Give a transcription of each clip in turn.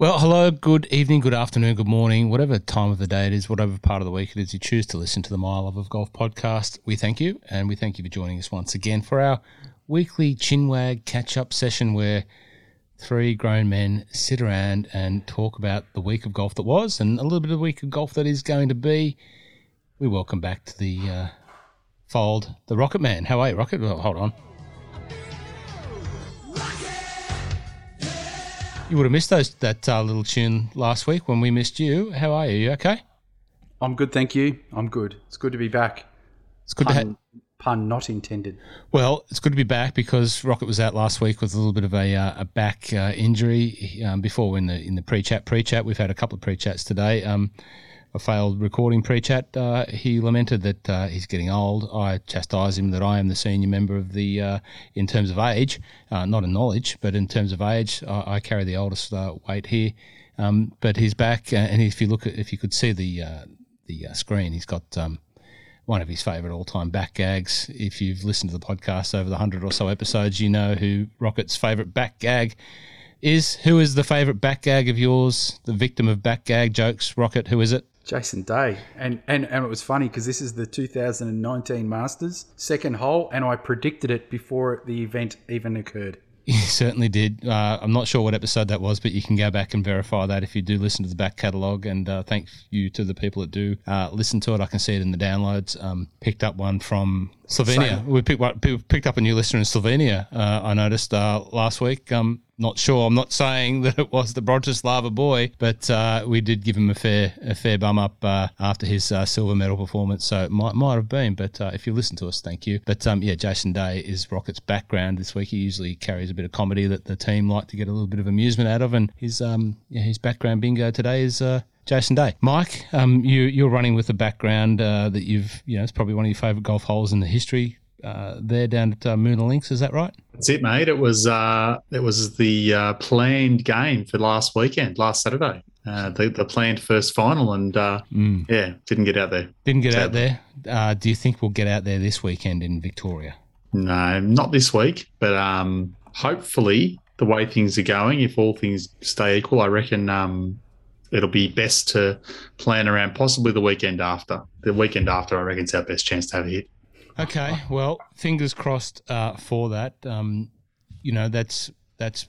Well, hello, good evening, good afternoon, good morning, whatever time of the day it is, whatever part of the week it is you choose to listen to the My Love of Golf podcast, we thank you, and we thank you for joining us once again for our weekly chinwag catch-up session where three grown men sit around and talk about the week of golf that was and a little bit of the week of golf that is going to be. We welcome back to the fold, the Rocket Man. How are you, Rocket? Well, hold on. You would have missed that little tune last week when we missed you. How are you? You okay? I'm good, thank you. I'm good. It's good to be back. It's good to have... Pun not intended. Well, it's good to be back because Rocket was out last week with a little bit of a back injury. Before in the pre-chat, we've had a couple of pre-chats today. A failed recording pre-chat. He lamented that he's getting old. I chastised him that I am the senior member of the, in terms of age, not in knowledge, but in terms of age, I carry the oldest weight here. But he's back, and if you could see the screen, he's got one of his favourite all-time back gags. If you've listened to the podcast over the 100 or so episodes, you know who Rocket's favourite back gag is. Who is the favourite back gag of yours? The victim of back gag jokes, Rocket? Who is it? Jason Day. And it was funny because this is the 2019 Masters, second hole, and I predicted it before the event even occurred. You certainly did. I'm not sure what episode that was, but you can go back and verify that if you do listen to the back catalogue, and thank you to the people that do listen to it. I can see it in the downloads. Picked up one from Slovenia. Same. We picked up a new listener in Slovenia, I noticed last week. Not sure. I'm not saying that it was the Bratislava boy, but we did give him a fair bum up after his silver medal performance. So it might have been, but if you listen to us, thank you. But Jason Day is Rocket's background this week. He usually carries a bit of comedy that the team like to get a little bit of amusement out of, and his background bingo today is Jason Day. Mike, you're running with a background that it's probably one of your favourite golf holes in the history. There down at Moona Links, is that right? That's it, mate. It was the planned game for last Saturday, the planned first final, and didn't get out there. Didn't get out there. Do you think we'll get out there this weekend in Victoria? No, not this week, but hopefully the way things are going, if all things stay equal, I reckon it'll be best to plan around possibly the weekend after. The weekend after, I reckon, is our best chance to have a hit. Okay, well, fingers crossed for that. That's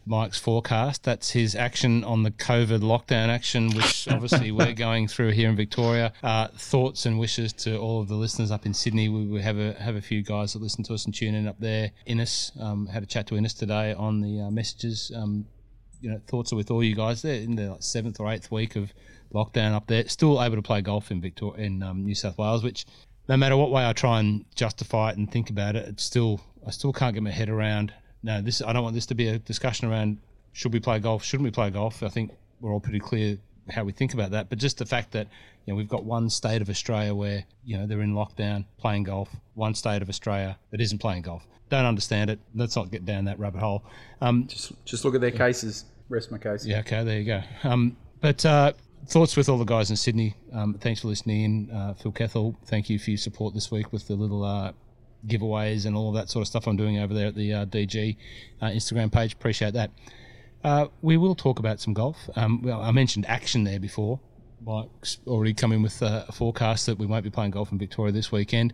Mike's forecast. That's his action on the COVID lockdown action, which obviously we're going through here in Victoria. Thoughts and wishes to all of the listeners up in Sydney. We have a few guys that listen to us and tune in up there. Innes, had a chat to Innes today on the messages. Thoughts are with all you guys there in the 7th or 8th week of lockdown up there. Still able to play golf in Victoria, in New South Wales, which... No matter what way I try and justify it and think about it, I still can't get my head around. No, I don't want this to be a discussion around should we play golf, shouldn't we play golf. I think we're all pretty clear how we think about that. But just the fact that we've got one state of Australia where they're in lockdown playing golf, one state of Australia that isn't playing golf. Don't understand it. Let's not get down that rabbit hole. Just look at their cases. Rest my case. Yeah. Okay. There you go. Thoughts with all the guys in Sydney. Thanks for listening in. Phil Kethel, thank you for your support this week with the little giveaways and all of that sort of stuff I'm doing over there at the DG Instagram page. Appreciate that. We will talk about some golf. I mentioned action there before. Mike's already come in with a forecast that we won't be playing golf in Victoria this weekend.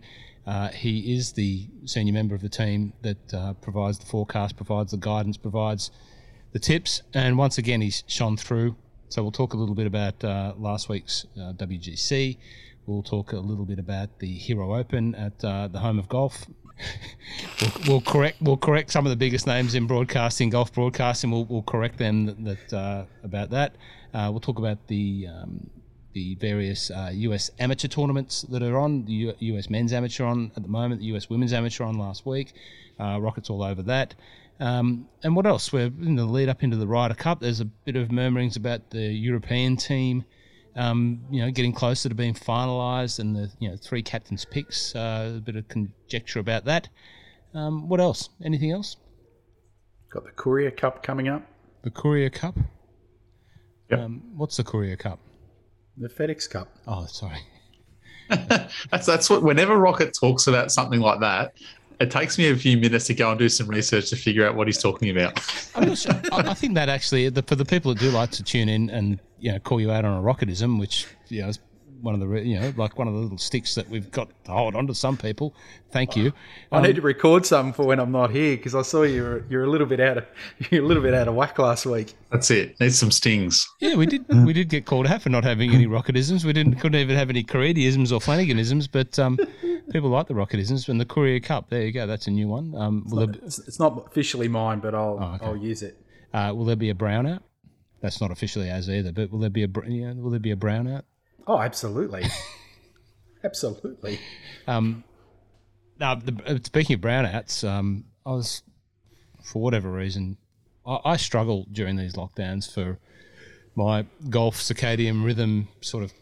He is the senior member of the team that provides the forecast, provides the guidance, provides the tips. And once again, he's shone through. So we'll talk a little bit about last week's WGC. We'll talk a little bit about the Hero Open at the home of golf. We'll correct some of the biggest names in golf broadcasting. We'll correct them that about that. We'll talk about the various US amateur tournaments that are on. The US men's amateur on at the moment. The US women's amateur on last week. Rocket's all over that. And what else? We're in the lead up into the Ryder Cup. There's a bit of murmurings about the European team, getting closer to being finalised, and the three captains' picks. A bit of conjecture about that. What else? Anything else? Got the Courier Cup coming up. The Courier Cup? Yep. What's the Courier Cup? The FedEx Cup. Oh, sorry. that's what. Whenever Rocket talks about something like that, it takes me a few minutes to go and do some research to figure out what he's talking about. I'm not sure. I think that actually, for the people that do like to tune in and call you out on a rocketism, which is one of the like one of the little sticks that we've got to hold on to. Some people, thank you. I need to record some for when I'm not here, because I saw you're a little bit out of whack last week. That's it. Need some stings. Yeah, we did get called out for not having any rocketisms. We couldn't even have any Carediisms or Flanaganisms, but people like the rocketisms. And the Courier Cup, there you go. That's a new one. It's not officially mine, but I'll use it. Will there be a brownout? That's not officially ours either, but will there be a brownout? Oh, absolutely. Absolutely. Now, speaking of brownouts, I was, for whatever reason, I struggle during these lockdowns for my golf circadian rhythm. Sort of,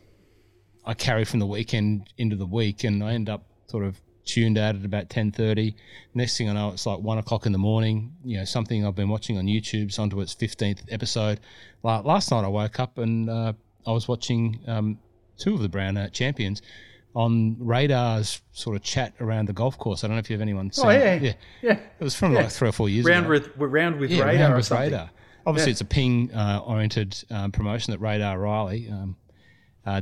I carry from the weekend into the week, and I end up sort of tuned out at about 10:30. Next thing I know, it's like 1 o'clock in the morning. Something I've been watching on YouTube's onto its 15th episode. Like last night, I woke up and I was watching two of the brownout champions on Radar's sort of chat around the golf course. I don't know if you have anyone seen it. Yeah. It was from like 3 or 4 years ago. Round with Radar. Obviously, it's a ping-oriented promotion that Radar Riley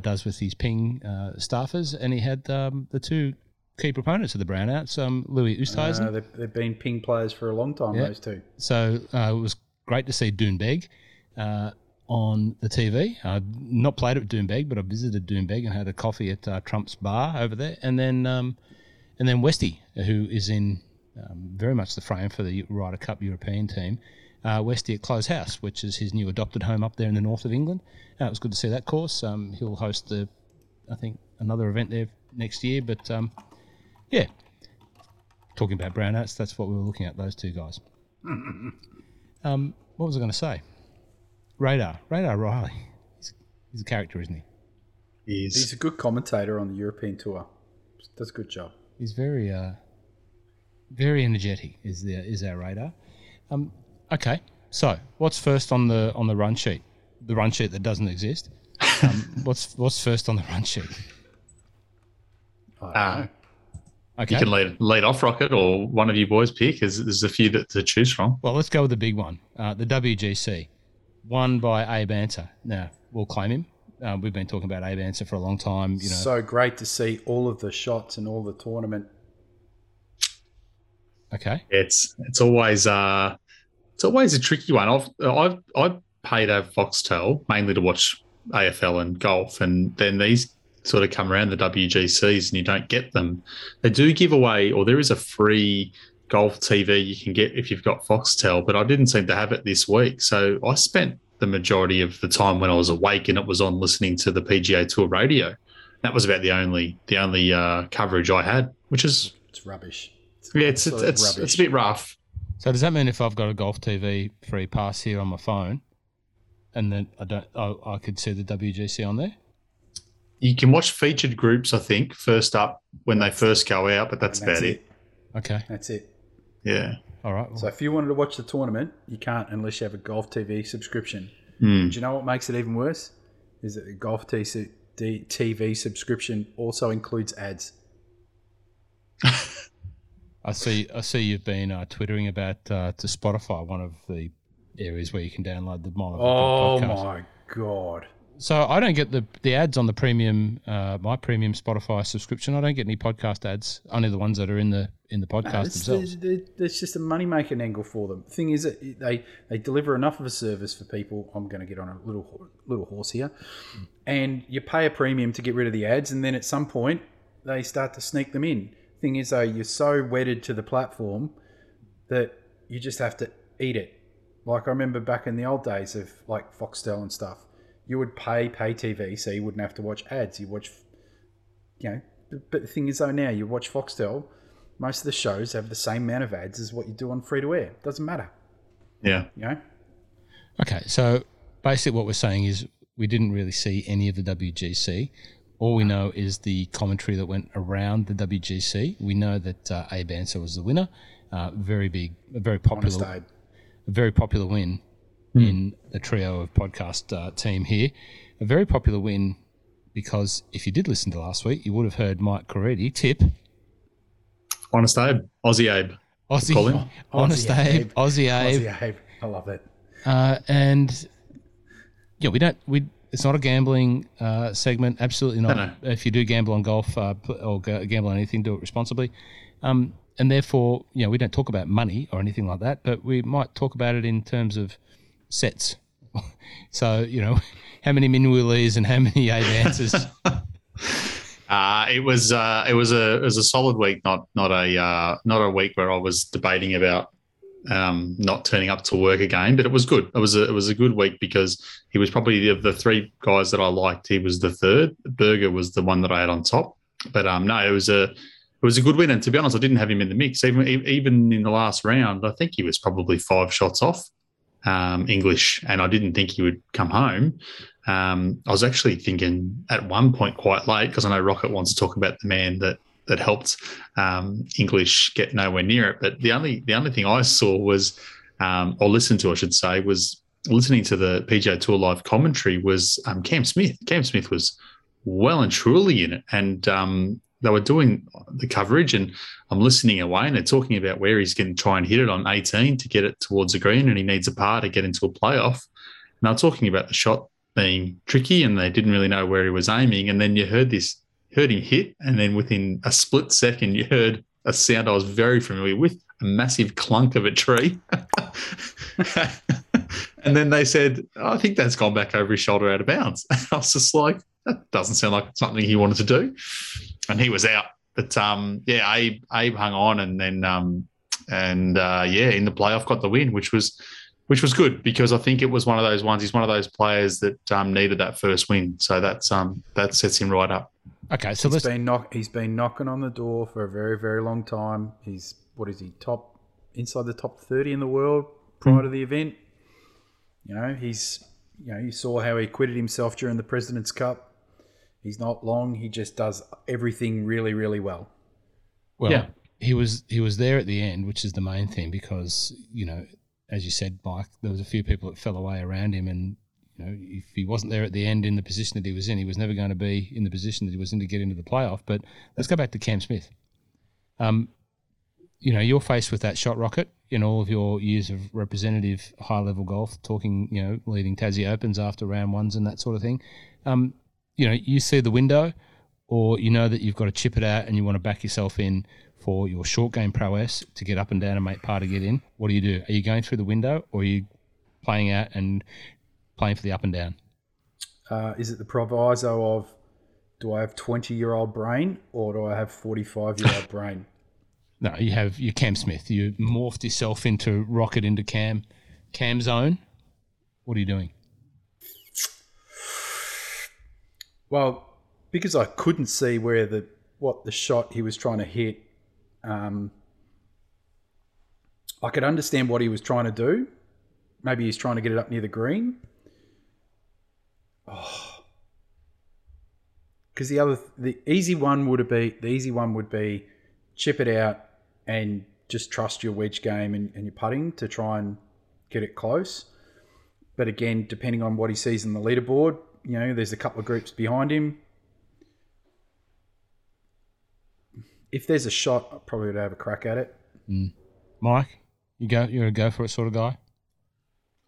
does with his ping staffers, and he had the two key proponents of the brownouts, Louis Oosthuizen. They've been ping players for a long time, those two. So it was great to see Doonbeg on the TV. I not played at Doonbeg, but I visited Doonbeg and had a coffee at Trump's bar over there. And then Westy, who is in very much the frame for the Ryder Cup European team, Westy at Close House, which is his new adopted home up there in the north of England. It was good to see that course. He'll host another event there next year. But talking about brownouts, that's what we were looking at, those two guys. What was I going to say? Radar Riley. He's a character, isn't he? He is. He's a good commentator on the European tour. Does a good job. He's very very energetic is our Radar. Okay. So what's first on the run sheet? The run sheet that doesn't exist. What's first on the run sheet? Okay. You can lead off, Rocket, or one of you boys pick. There's a few to choose from. Well, let's go with the big one, the WGC. Won by Abe Ancer. Now, we'll claim him. We've been talking about Abe Ancer for a long time. So great to see all of the shots and all the tournament. Okay. It's always a tricky one. I've paid over Foxtel mainly to watch AFL and golf, and then these sort of come around, the WGCs, and you don't get them. They do give away, or there is a free golf TV you can get if you've got Foxtel, but I didn't seem to have it this week. So I spent the majority of the time when I was awake and it was on listening to the PGA Tour radio. That was about the only coverage I had, which is... It's rubbish. It's a bit rough. So does that mean if I've got a golf TV free pass here on my phone and then I could see the WGC on there? You can watch featured groups, I think, first up when they first go out, but that's about it. Okay. That's it. Yeah. All right. Well. So if you wanted to watch the tournament, you can't unless you have a golf TV subscription. Mm. Do you know what makes it even worse? Is that the golf TV subscription also includes ads. I see you've been twittering about to Spotify, one of the areas where you can download the podcast. Oh my god. So I don't get the ads on the premium, my premium Spotify subscription. I don't get any podcast ads, only the ones that are in the podcast themselves. It's just a money-making angle for them. The thing is that they deliver enough of a service for people. I'm going to get on a little horse here. Mm. And you pay a premium to get rid of the ads, and then at some point they start to sneak them in. The thing is, though, you're so wedded to the platform that you just have to eat it. Like I remember back in the old days of like Foxtel and stuff. You would pay TV, so you wouldn't have to watch ads. You watch, but the thing is, though, now you watch Foxtel, most of the shows have the same amount of ads as what you do on free-to-air. Doesn't matter. Yeah. You know? Okay, so basically what we're saying is we didn't really see any of the WGC. All we know is the commentary that went around the WGC. We know that Abe Ancer was the winner. Very popular win in the trio of podcast team here. A very popular win because if you did listen to last week, you would have heard Mike Caridi tip Honest Abe, Aussie Abe. Honest Abe, Aussie Abe. I love it. And yeah, it's not a gambling segment. Absolutely not. No. If you do gamble on golf or gamble on anything, do it responsibly. And therefore, we don't talk about money or anything like that, but we might talk about it in terms of sets. So, how many Minwoo Lees and how many Abe Ancers? It was a solid week, not a week where I was debating about not turning up to work again, but it was good. It was a good week because he was probably of the three guys that I liked. He was the third. Berger was the one that I had on top, but it was a good win. And to be honest, I didn't have him in the mix. Even in the last round, I think he was probably 5 shots off English, and I didn't think he would come home. I was actually thinking at one point quite late, because I know Rocket wants to talk about the man that helped English get nowhere near it. But the only thing I saw was, or listened to, I should say, was listening to the PGA Tour live commentary was Cam Smith. Cam Smith was well and truly in it, and they were doing the coverage, and I'm listening away, and they're talking about where he's going to try and hit it on 18 to get it towards the green, and he needs a par to get into a playoff. And they're talking about the shot being tricky, and they didn't really know where he was aiming. And then you heard him hit, and then within a split second, you heard a sound I was very familiar with, a massive clunk of a tree. And then they said, oh, I think that's gone back over his shoulder out of bounds. And I was just like, that doesn't sound like something he wanted to do. And he was out. But, Abe hung on, and then in the playoff got the win, which was good, because I think it was one of those ones. He's one of those players that needed that first win. So that sets him right up. Okay, so he's been knocking on the door for a very, very long time. He's, top inside the top 30 in the world prior to the event. You saw how he acquitted himself during the President's Cup. He's not long. He just does everything really, really well. Well, yeah. He was there at the end, which is the main thing, because, as you said, Mike, there was a few people that fell away around him, and if he wasn't there at the end in the position that he was in, he was never going to be in the position that he was in to get into the playoff. But let's go back to Cam Smith. You're faced with that shot, Rocket, in all of your years of representative high-level golf, talking, leading Tassie Opens after round ones and that sort of thing. You see the window, or you know that you've got to chip it out and you want to back yourself in for your short game prowess to get up and down and make par to get in. What do you do? Are you going through the window, or are you playing out and playing for the up and down? Is it the proviso of, do I have 20-year-old brain, or do I have 45-year-old brain? No, you're Cam Smith. You morphed yourself into Rocket, into Cam zone. What are you doing? Well, because I couldn't see where what the shot he was trying to hit, I could understand what he was trying to do. Maybe he's trying to get it up near the green. Because the easy one would be chip it out and just trust your wedge game and your putting to try and get it close. But again, depending on what he sees in the leaderboard, there's a couple of groups behind him. If there's a shot, I probably would have a crack at it. Mm. Mike, you're a go for it sort of guy?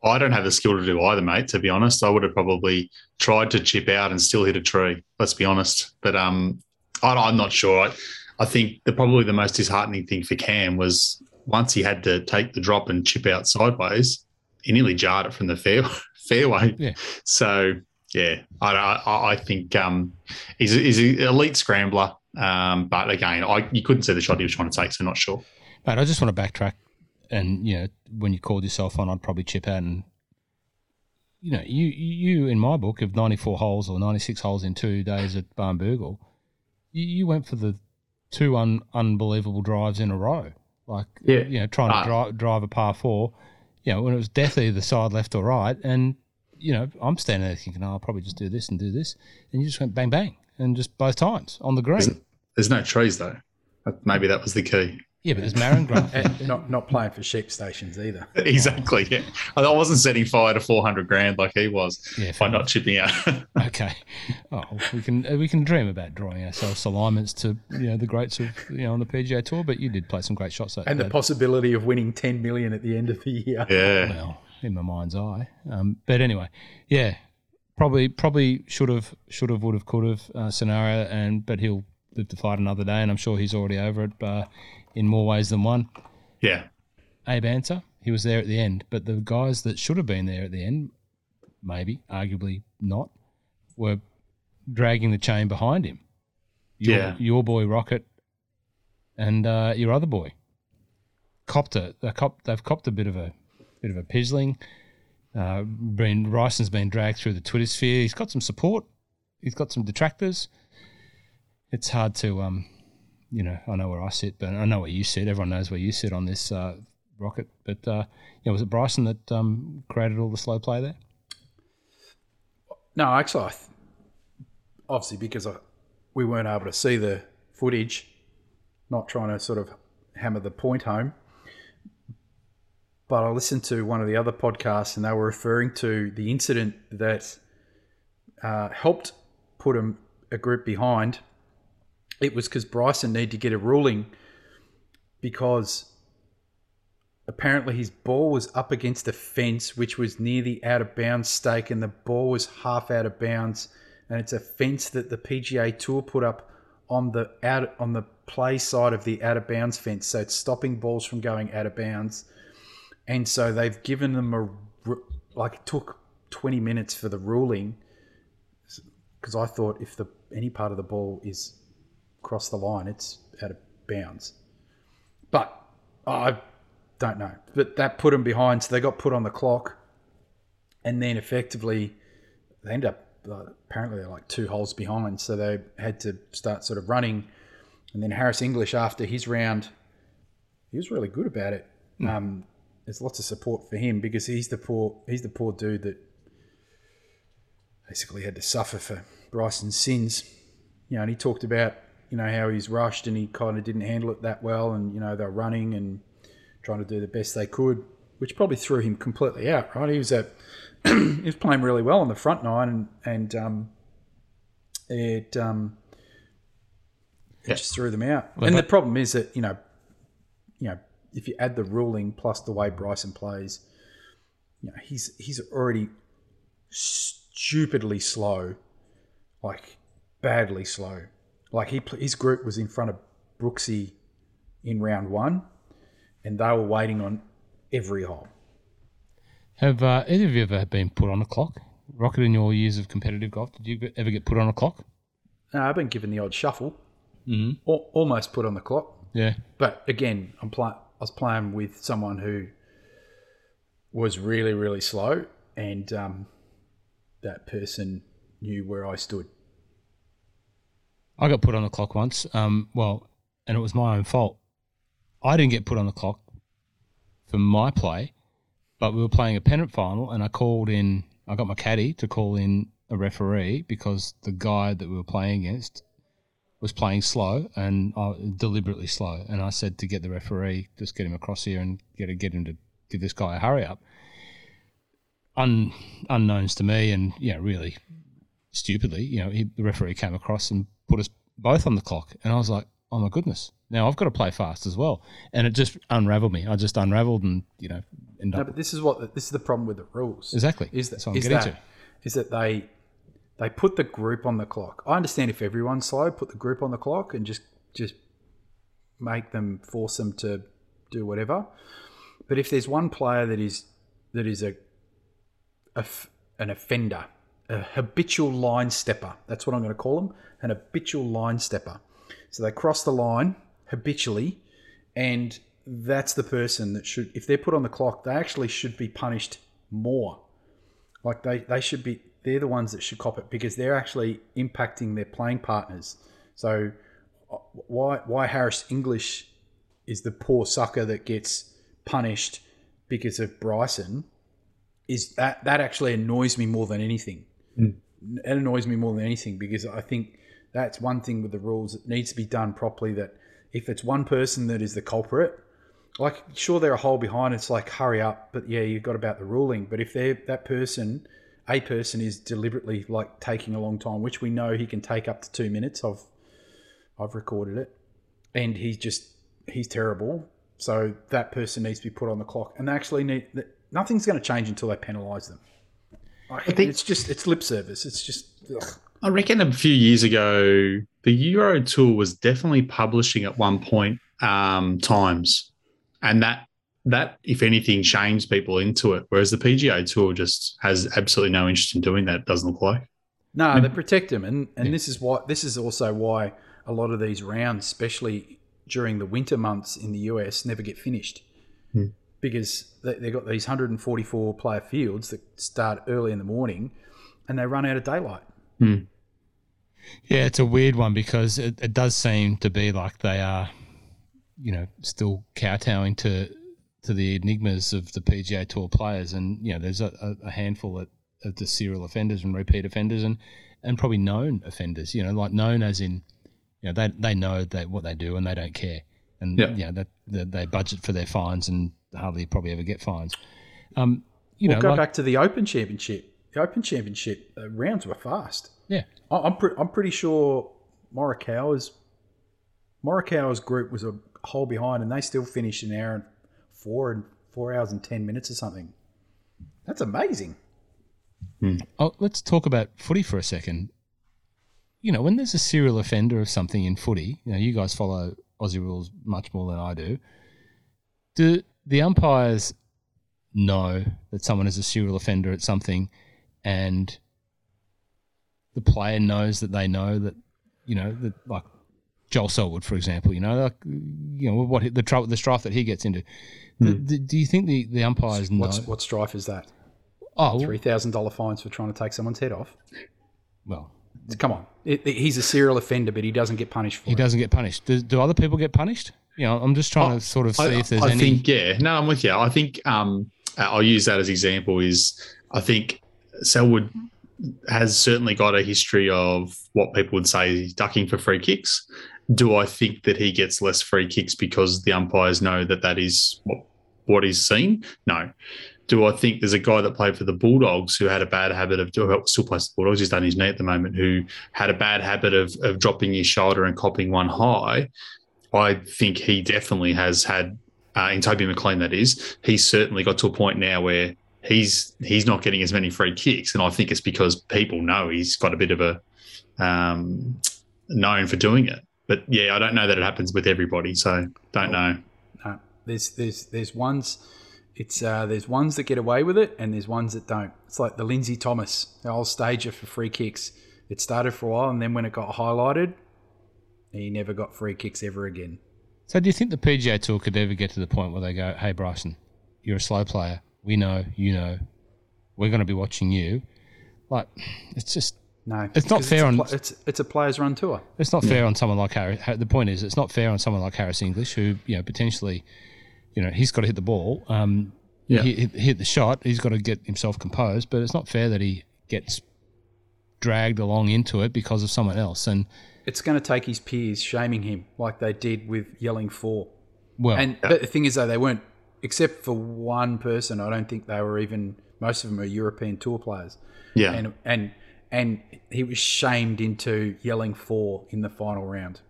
I don't have the skill to do either, mate, to be honest. I would have probably tried to chip out and still hit a tree, let's be honest. But I'm not sure. I think probably the most disheartening thing for Cam was once he had to take the drop and chip out sideways, he nearly jarred it from the fairway. Yeah. So, yeah, I think he's an elite scrambler. But again, you couldn't see the shot he was trying to take, so I'm not sure. But I just want to backtrack, and when you called yourself on, I'd probably chip out, and you in my book of 94 holes or 96 holes in 2 days at Barnburgle, you went for the two unbelievable drives in a row. Like, you know, trying to drive a par four, you know, when it was death either side, left or right. And, you know, I'm standing there thinking, oh, I'll probably just do this and do this. And you just went bang, bang, and just both times on the green. There's no trees, though. Maybe that was the key. Yeah, but there's Marangraph. And not playing for sheep stations either. Exactly, yeah. I wasn't setting fire to $400,000 like he was by not chipping out. Okay. Oh, we can dream about drawing ourselves alignments to, you know, the greats of, you know, on the PGA Tour, but you did play some great shots. And the possibility of winning $10 million at the end of the year. Yeah. Well, in my mind's eye. But anyway, yeah, probably should have, would have, could have scenario, but he'll live to fight another day, and I'm sure he's already over it, but in more ways than one. Yeah. Abe Ancer, he was there at the end, but the guys that should have been there at the end, maybe, arguably not, were dragging the chain behind him. Your boy Rocket and your other boy. They've copped a bit of a pizzling. Bryson's been dragged through the Twitter sphere. He's got some support. He's got some detractors. It's hard to you know, I know where I sit, but I know where you sit. Everyone knows where you sit on this Rocket. But, you know, was it Bryson that created all the slow play there? No, actually, obviously because we weren't able to see the footage, not trying to sort of hammer the point home. But I listened to one of the other podcasts and they were referring to the incident that helped put a group behind. It was because Bryson needed to get a ruling because apparently his ball was up against the fence, which was near the out-of-bounds stake, and the ball was half out of bounds. And it's a fence that the PGA Tour put up on the play side of the out-of-bounds fence, so it's stopping balls from going out of bounds. And so they've given them it took 20 minutes for the ruling, because I thought if any part of the ball is cross the line, it's out of bounds. But I don't know. But that put them behind, so they got put on the clock. And then effectively, they end up, apparently they're like 2 holes behind, so they had to start sort of running. And then Harris English, after his round, he was really good about it. Mm. There's lots of support for him because he's the poor dude that basically had to suffer for Bryson's sins. You know, and he talked about, you know, how he's rushed and he kind of didn't handle it that well, and, you know, they're running and trying to do the best they could, which probably threw him completely out, right? He was he was playing really well on the front nine and it just threw them out. Well, and the problem is that, you know, if you add the ruling plus the way Bryson plays, you know, he's already stupidly slow, like badly slow. Like his group was in front of Brooksy in round one, and they were waiting on every hole. Have either of you ever been put on a clock? Rocket, in your years of competitive golf, did you ever get put on a clock? No, I've been given the odd shuffle, almost put on the clock. Yeah, but again, I was playing with someone who was really, really slow, and that person knew where I stood. I got put on the clock once, and it was my own fault. I didn't get put on the clock for my play, but we were playing a pennant final and I got my caddy to call in a referee because the guy that we were playing against was playing slow and deliberately slow. And I said to get the referee, just get him across here and get him to give this guy a hurry up. Unknowns to me and, you know, really stupidly, you know, the referee came across and put us both on the clock, and I was like, oh my goodness, now I've got to play fast as well. And it just unraveled me. I just unraveled and, you know, but this is the problem with the rules. Exactly. Is that they put the group on the clock. I understand if everyone's slow, put the group on the clock and just make them, force them to do whatever. But if there's one player that is an offender, a habitual line stepper. That's what I'm going to call them, an habitual line stepper. So they cross the line habitually, and that's the person that should, if they're put on the clock, they actually should be punished more. Like they're the ones that should cop it because they're actually impacting their playing partners. So why Harris English is the poor sucker that gets punished because of Bryson, is that actually annoys me more than anything. Mm. It annoys me more than anything, because I think that's one thing with the rules that needs to be done properly, that if it's one person that is the culprit, like, sure, they're a hole behind, it's like, hurry up, but yeah, you've got about the ruling. But if a person is deliberately, like, taking a long time, which we know he can take up to 2 minutes, I've recorded it, and he's terrible. So that person needs to be put on the clock, and they actually nothing's going to change until they penalise them. I think it's lip service. It's just. Ugh. I reckon a few years ago, the Euro Tour was definitely publishing at one point times, and that if anything shames people into it, whereas the PGA Tour just has absolutely no interest in doing that. It doesn't look like. No, They protect them, and this is also why a lot of these rounds, especially during the winter months in the US, never get finished. Hmm. Because they've got these 144 player fields that start early in the morning and they run out of daylight. Hmm. Yeah, it's a weird one, because it does seem to be like they are, you know, still kowtowing to the enigmas of the PGA Tour players. And, you know, there's a handful of the serial offenders and repeat offenders and probably known offenders, you know, like known as in, you know, they know that what they do and they don't care. And, yeah, you know, that they budget for their fines and hardly probably ever get fines. Back to the Open Championship. The Open Championship rounds were fast. Yeah. I'm pretty sure Morikawa's group was a hole behind and they still finished an hour and 4 hours and 10 minutes or something. That's amazing. Hmm. Oh, let's talk about footy for a second. You know, when there's a serial offender of something in footy, you know, you guys follow Aussie rules much more than I do. Do the umpires know that someone is a serial offender at something, and the player knows that they know that, you know, that, like Joel Selwood, for example, you know, like, you know what the strife that he gets into. Do you think the umpires know? What strife is that? Oh, $3,000 fines for trying to take someone's head off. Well, come on, he's a serial offender, but he doesn't get punished for it. He doesn't get punished. Do other people get punished? You know, I'm just trying to sort of see if there's any. I think, yeah. No, I'm with you. I think I'll use that as example is I think Selwood has certainly got a history of what people would say ducking for free kicks. Do I think that he gets less free kicks because the umpires know that is what he's seen? No. Do I think there's a guy that played for the Bulldogs who had a bad habit of still plays the Bulldogs, he's done his knee at the moment, who had a bad habit of dropping his shoulder and copping one high? I think he definitely has had, in Toby McLean that is, he's certainly got to a point now where he's not getting as many free kicks, and I think it's because people know he's got a bit of a known for doing it. But, yeah, I don't know that it happens with everybody, so don't know. No, there's ones... It's there's ones that get away with it and there's ones that don't. It's like the Lindsay Thomas, the old stager for free kicks. It started for a while, and then when it got highlighted, he never got free kicks ever again. So do you think the PGA Tour could ever get to the point where they go, hey, Bryson, you're a slow player. We know, you know. We're going to be watching you. Like, it's just... No. It's not fair on... It's a players' run tour. It's not fair on someone like Harris. The point is, it's not fair on someone like Harris English who, you know, potentially... You know, he's got to hit the ball, he hit the shot, he's got to get himself composed, but it's not fair that he gets dragged along into it because of someone else. And it's going to take his peers shaming him like they did with yelling four. Well, but the thing is, though, they weren't, except for one person, I don't think they were even, most of them are European Tour players. Yeah. And he was shamed into yelling four in the final round.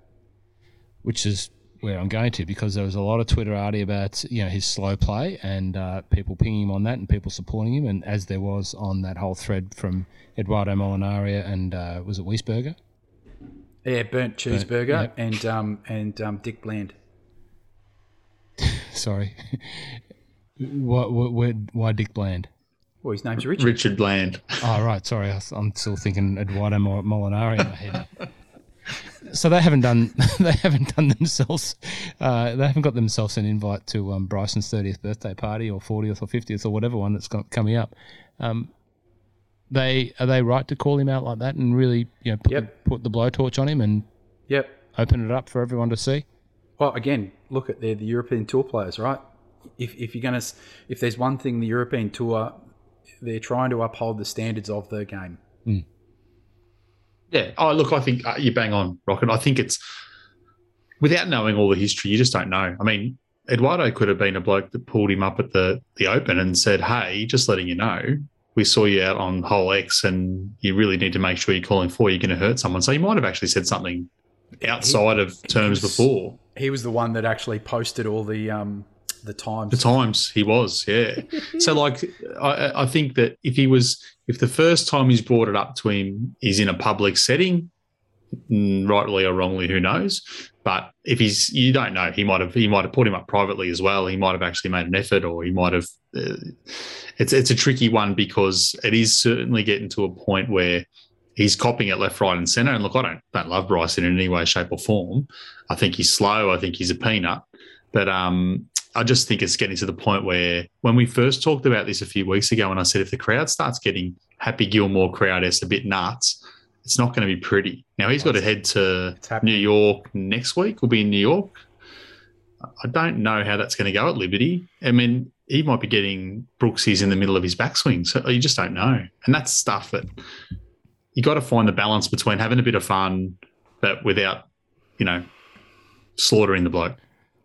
Which is... where I'm going to, because there was a lot of Twitterati about, you know, his slow play and people pinging him on that and people supporting him, and as there was on that whole thread from Eduardo Molinari and was it Wiesberger? Yeah, burnt cheeseburger and Dick Bland. Sorry, why Dick Bland? Well, his name's Richard. Richard Bland. Oh right, sorry, I'm still thinking Eduardo Molinari in my head. So they haven't done themselves. They haven't got themselves an invite to Bryson's 30th birthday party or 40th or 50th or whatever one that's coming up. They right to call him out like that and really, you know, put the blowtorch on him and open it up for everyone to see? Well, again, look at they're the European Tour players, right? If you're going to, if there's one thing the European Tour, they're trying to uphold the standards of their game. Mm. Yeah. Oh, look, I think you bang on, Rocket. I think it's without knowing all the history, you just don't know. I mean, Eduardo could have been a bloke that pulled him up at the Open and said, "Hey, just letting you know, we saw you out on hole X, and you really need to make sure you're calling four. You're going to hurt someone." So he might have actually said something outside of terms before. He was the one that actually posted all the times. The times he was, yeah. So like, I think that if the first time he's brought it up to him is in a public setting, rightly or wrongly, who knows? But if he's, you don't know, he might have put him up privately as well. He might have actually made an effort, or he might have. It's a tricky one because it is certainly getting to a point where he's copying it left, right, and centre. And look, I don't love Bryson in any way, shape, or form. I think he's slow. I think he's a peanut. But I just think it's getting to the point where when we first talked about this a few weeks ago, and I said if the crowd starts getting Happy Gilmore crowd-esque a bit nuts, it's not going to be pretty. Now he's got to head to New York next week. We'll be in New York. I don't know how that's going to go at Liberty. I mean, he might be getting Brooksies in the middle of his backswing, so you just don't know. And that's stuff that you got to find the balance between having a bit of fun, but without, you know, slaughtering the bloke.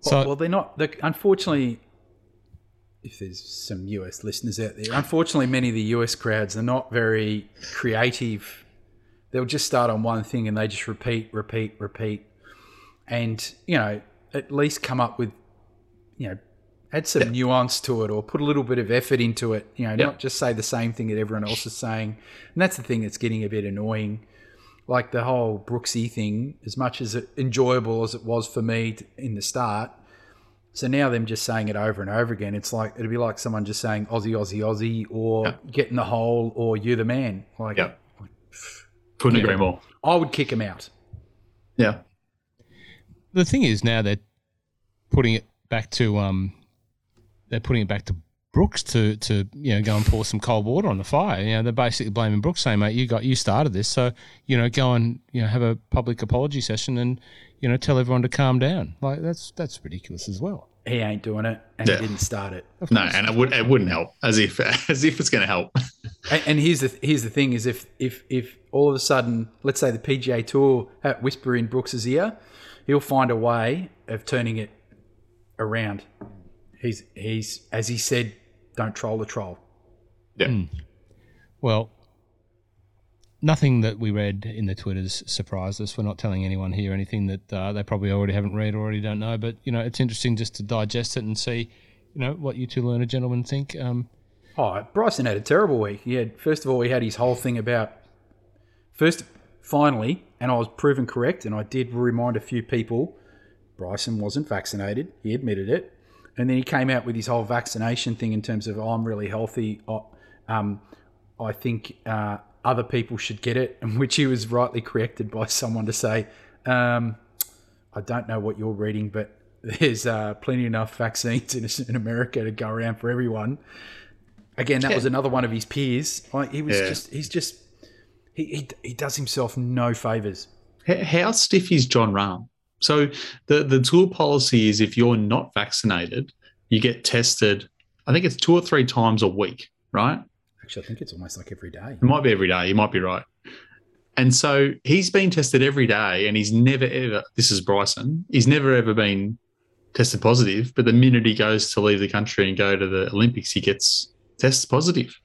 Well, they're not. Unfortunately, if there's some US listeners out there, unfortunately, many of the US crowds, they're not very creative. They'll just start on one thing and they just repeat, and you know, at least come up with, you know, add some nuance to it or put a little bit of effort into it, you know, not just say the same thing that everyone else is saying. And that's the thing that's getting a bit annoying. Like the whole Brooksy thing, as much as enjoyable as it was for me in the start, so now them just saying it over and over again, it's like, it'd be like someone just saying Aussie, Aussie, Aussie, or get in the hole, or you're the man. Like, couldn't agree more. I would kick him out. Yeah. The thing is now they're putting it back to Brooks to you know, go and pour some cold water on the fire. You know, they're basically blaming Brooks, saying, "Mate, you started this, so you know, go and, you know, have a public apology session and, you know, tell everyone to calm down." Like that's ridiculous as well. He ain't doing it, and he didn't start it. No, and it wouldn't help as if it's going to help. And here's the thing is if all of a sudden, let's say the PGA Tour whisper in Brooks's ear, he'll find a way of turning it around. He's as he said, don't troll the troll. Yeah. Mm. Well, nothing that we read in the Twitters surprised us. We're not telling anyone here anything that they probably already haven't read or already don't know. But, you know, it's interesting just to digest it and see, you know, what you two learned gentlemen think. Bryson had a terrible week. First of all, he had his whole thing about finally, and I was proven correct, and I did remind a few people, Bryson wasn't vaccinated. He admitted it. And then he came out with his whole vaccination thing in terms of, I'm really healthy. I think other people should get it, and which he was rightly corrected by someone to say, I don't know what you're reading, but there's plenty enough vaccines in America to go around for everyone. Again, that was another one of his peers. Like, he was he does himself no favours. How stiff is Jon Rahm? So the tour policy is if you're not vaccinated, you get tested, I think it's 2 or 3 times a week, right? Actually, I think it's almost like every day. It might be every day. You might be right. And so he's been tested every day, and he's never ever, this is Bryson, he's never ever been tested positive, but the minute he goes to leave the country and go to the Olympics, he gets tested positive.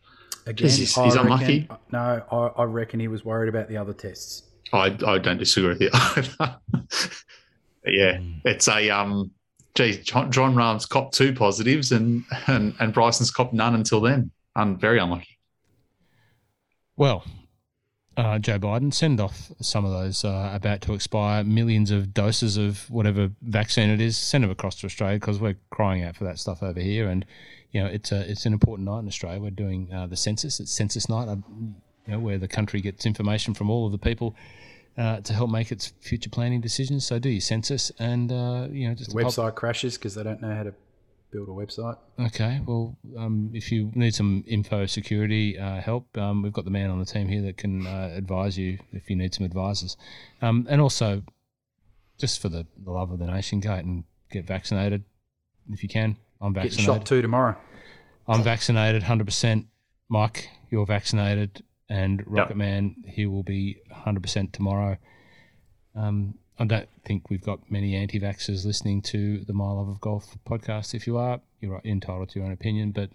Again, he's unlucky. No, I reckon he was worried about the other tests. I don't disagree with you either. Yeah, it's a Jon Rahm's copped 2 positives and Bryson's copped none until then. I'm very unlucky. Well, Joe Biden, send off some of those about to expire millions of doses of whatever vaccine it is. Send them across to Australia because we're crying out for that stuff over here. And you know, it's an important night in Australia. We're doing the census. It's census night, you know, where the country gets information from all of the people. To help make its future planning decisions. So do your census and, you know, just the website crashes because they don't know how to build a website. Okay. Well, if you need some info security help, we've got the man on the team here that can advise you if you need some advisors. And also just for the love of the nation, go out and get vaccinated if you can. I'm vaccinated. Get shot too tomorrow. I'm vaccinated 100%. Mike, you're vaccinated. And Rocketman, he will be 100% tomorrow. I don't think we've got many anti-vaxxers listening to the My Love of Golf podcast. If you are, you're entitled to your own opinion. But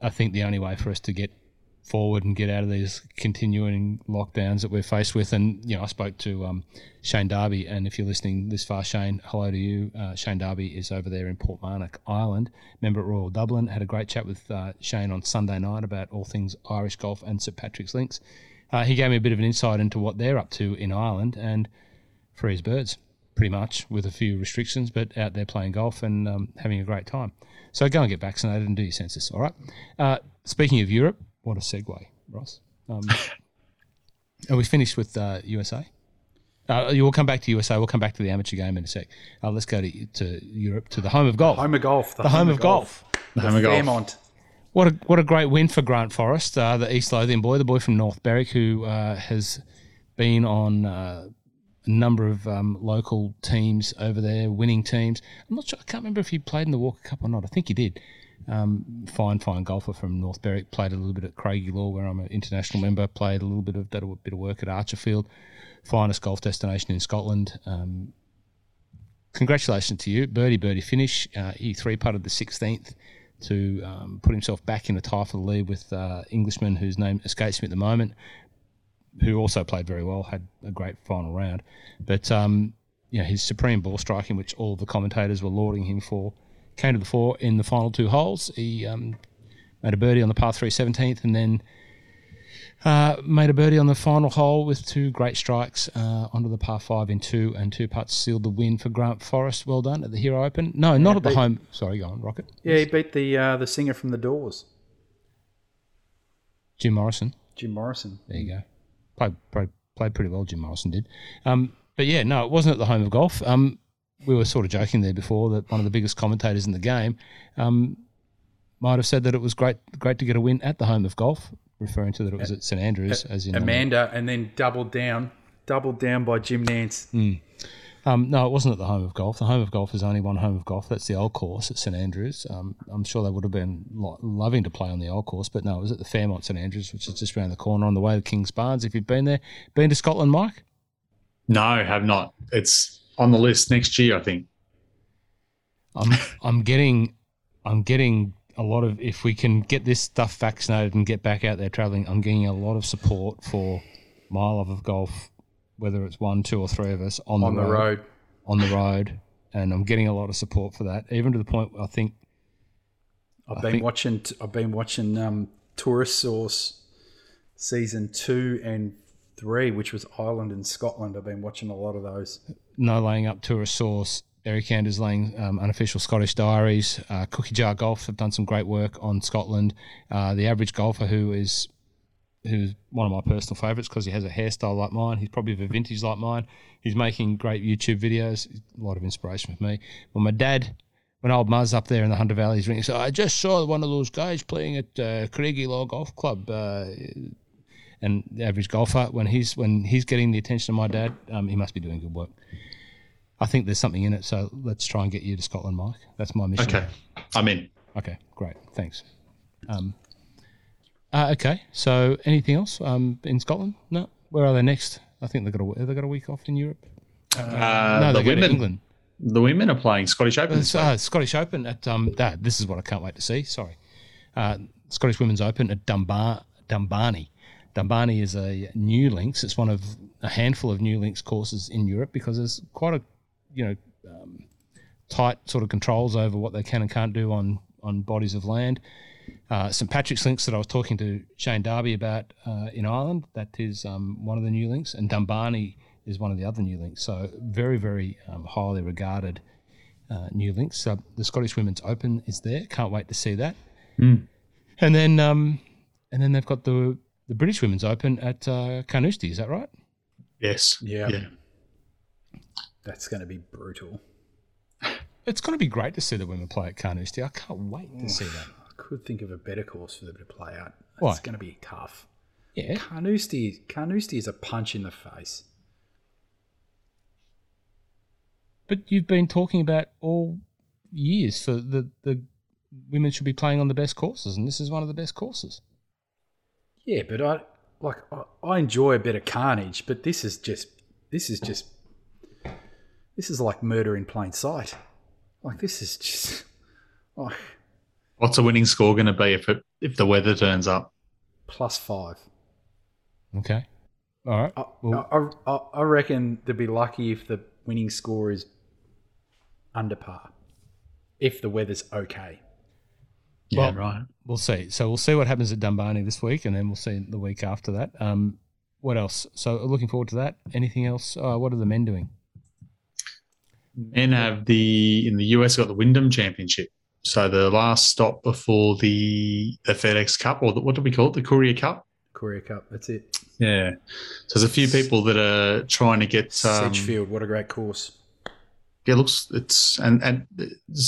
I think the only way for us to get forward and get out of these continuing lockdowns that we're faced with, and you know, I spoke to Shane Darby, and if you're listening this far, Shane, hello to you. Shane Darby is over there in Portmarnock, Ireland, member at Royal Dublin. Had a great chat with Shane on Sunday night about all things Irish golf and St Patrick's Links. He gave me a bit of an insight into what they're up to in Ireland, and free as birds, pretty much, with a few restrictions, but out there playing golf and having a great time. So go and get vaccinated and do your census, all right? Speaking of Europe, what a segue, Ross. Are we finished with USA? We'll come back to USA. We'll come back to the amateur game in a sec. Let's go to Europe, to the home of golf. The home of golf. The home of golf. What a great win for Grant Forrest, the East Lothian boy, the boy from North Berwick, who has been on a number of local teams over there, winning teams. I'm not sure. I can't remember if he played in the Walker Cup or not. I think he did. Fine golfer from North Berwick, played a little bit at Craigie Law, where I'm an international member, played a little bit of work at Archerfield, finest golf destination in Scotland. Congratulations to you, birdie finish. He three-putted the 16th to put himself back in a tie for the lead with Englishman whose name escapes me at the moment, who also played very well, had a great final round. But his supreme ball striking, which all the commentators were lauding him for, came to the fore in the final two holes. He made a birdie on the par 3 17th, and then made a birdie on the final hole with two great strikes onto the par 5 in two, and two putts sealed the win for Grant Forrest. Well done at the Hero Open. No, not at the home. Sorry, go on, Rocket. Yeah, he beat the singer from The Doors, Jim Morrison. Jim Morrison. There you go. Played pretty well. Jim Morrison did. But yeah, no, it wasn't at the home of golf. We were sort of joking there before that one of the biggest commentators in the game might have said that it was great to get a win at the home of golf, referring to that it was at St Andrews. As in Amanda, and then doubled down by Jim Nance. Mm. No, it wasn't at the home of golf. The home of golf is only one home of golf. That's the old course at St Andrews. I'm sure they would have been loving to play on the old course, but no, it was at the Fairmont St Andrews, which is just around the corner on the way to King's Barnes. If you've been there, been to Scotland, Mike? No, have not. It's on the list next year, I think. I'm getting a lot of, if we can get this stuff vaccinated and get back out there travelling, I'm getting a lot of support for My Love of Golf, whether it's one, two or three of us on the road. And I'm getting a lot of support for that, even to the point I think I've been watching Tourist Source season 2 and 3, which was Ireland and Scotland. I've been watching a lot of those. No Laying Up, Tourist Source, Eric Anders Lang, Unofficial Scottish Diaries, Cookie Jar Golf have done some great work on Scotland. The Average Golfer, who's one of my personal favourites because he has a hairstyle like mine. He's probably of a vintage like mine. He's making great YouTube videos. A lot of inspiration for me. Well, my dad, when old Muzz up there in the Hunter Valley is ringing, so I just saw one of those guys playing at Craigie Law Golf Club. And the Average Golfer, when he's getting the attention of my dad, he must be doing good work. I think there's something in it, so let's try and get you to Scotland, Mike. That's my mission. Okay, I'm in. Okay, great, thanks. Okay, so anything else in Scotland? No. Where are they next? I think they've got a week off in Europe. No, they go to England. The women are playing Scottish Open. Scottish Open at this is what I can't wait to see. Sorry, Scottish Women's Open at Dunbarney. Dunbarney is a new links. It's one of a handful of new links courses in Europe because there's quite a, tight sort of controls over what they can and can't do on bodies of land. St Patrick's Links that I was talking to Shane Darby about in Ireland, that is one of the new links, and Dunbarney is one of the other new links. So very, very highly regarded new links. So the Scottish Women's Open is there. Can't wait to see that. Mm. And then they've got the British Women's Open at Carnoustie, is that right? Yes. Yeah. That's going to be brutal. It's going to be great to see the women play at Carnoustie. I can't wait to see that. I could think of a better course for them to play at. It's going to be tough. Yeah. Carnoustie is a punch in the face. But you've been talking about all years for the women should be playing on the best courses, and this is one of the best courses. Yeah, but I enjoy a bit of carnage, but this is like murder in plain sight. Like this is just. Oh. What's a winning score going to be if the weather turns up? +5. Okay. All right. Well, I reckon they'd be lucky if the winning score is under par, if the weather's okay. Yeah, well, right. We'll see. So we'll see what happens at Dunbarney this week, and then we'll see the week after that. What else? So looking forward to that. Anything else? What are the men doing? Men have in the US got the Wyndham Championship. So the last stop before the FedEx Cup, or what do we call it? The Courier Cup? Courier Cup, that's it. Yeah. So there's a few people that are trying to get... Sedgefield, what a great course. Yeah, it's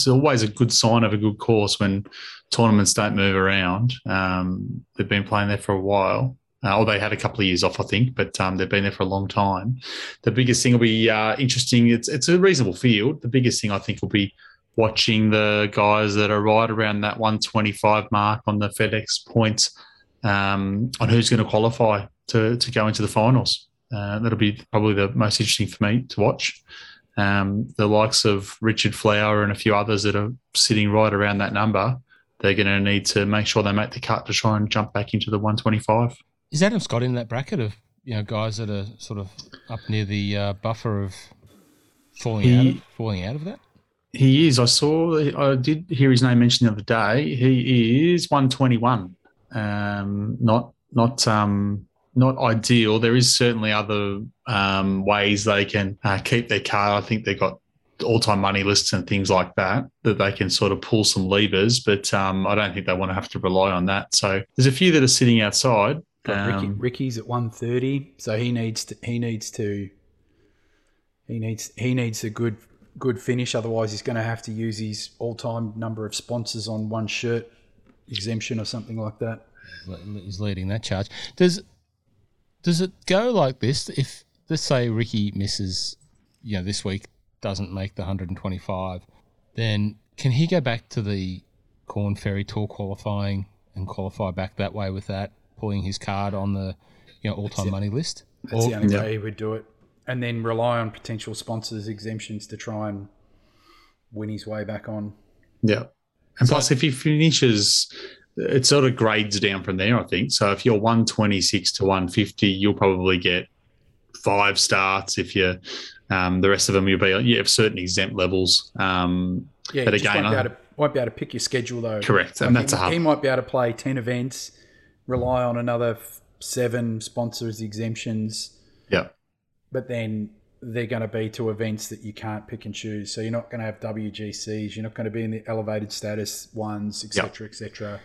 always a good sign of a good course when tournaments don't move around. They've been playing there for a while. They had a couple of years off, I think, but they've been there for a long time. The biggest thing will be interesting. It's a reasonable field. The biggest thing I think will be watching the guys that are right around that 125 mark on the FedEx points on who's going to qualify to go into the finals. That'll be probably the most interesting for me to watch. The likes of Richard Flower and a few others that are sitting right around that number, they're going to need to make sure they make the cut to try and jump back into the 125. Is Adam Scott in that bracket of guys that are sort of up near the buffer of falling out of that? He is. I did hear his name mentioned the other day. He is 121. Not ideal. There is certainly other ways they can keep their card. I think they've got all-time money lists and things like that they can sort of pull some levers, but I don't think they want to have to rely on that. So there's a few that are sitting outside. Ricky's at 130, so he needs a good finish. Otherwise, he's going to have to use his all-time number of sponsors on one shirt exemption or something like that. He's leading that charge. Does it go like this? If, let's say, Ricky misses, this week, doesn't make the 125, then can he go back to the Corn Ferry Tour qualifying and qualify back that way with that, pulling his card on the all-time money list? That's the only way he would do it. And then rely on potential sponsors' exemptions to try and win his way back on. Yeah. And so, plus, if he finishes, it sort of grades down from there, I think. So if you're 126 to 150, you'll probably get 5 starts. If you're the rest of them, you'll be at certain exempt levels. But you again, won't be able to pick your schedule, though. Correct. Like, and that's a hard. He might be able to play 10 events, rely on another 7 sponsors' exemptions. Yeah. But then they're going to be to events that you can't pick and choose. So you're not going to have WGCs. You're not going to be in the elevated status ones, et cetera, et cetera.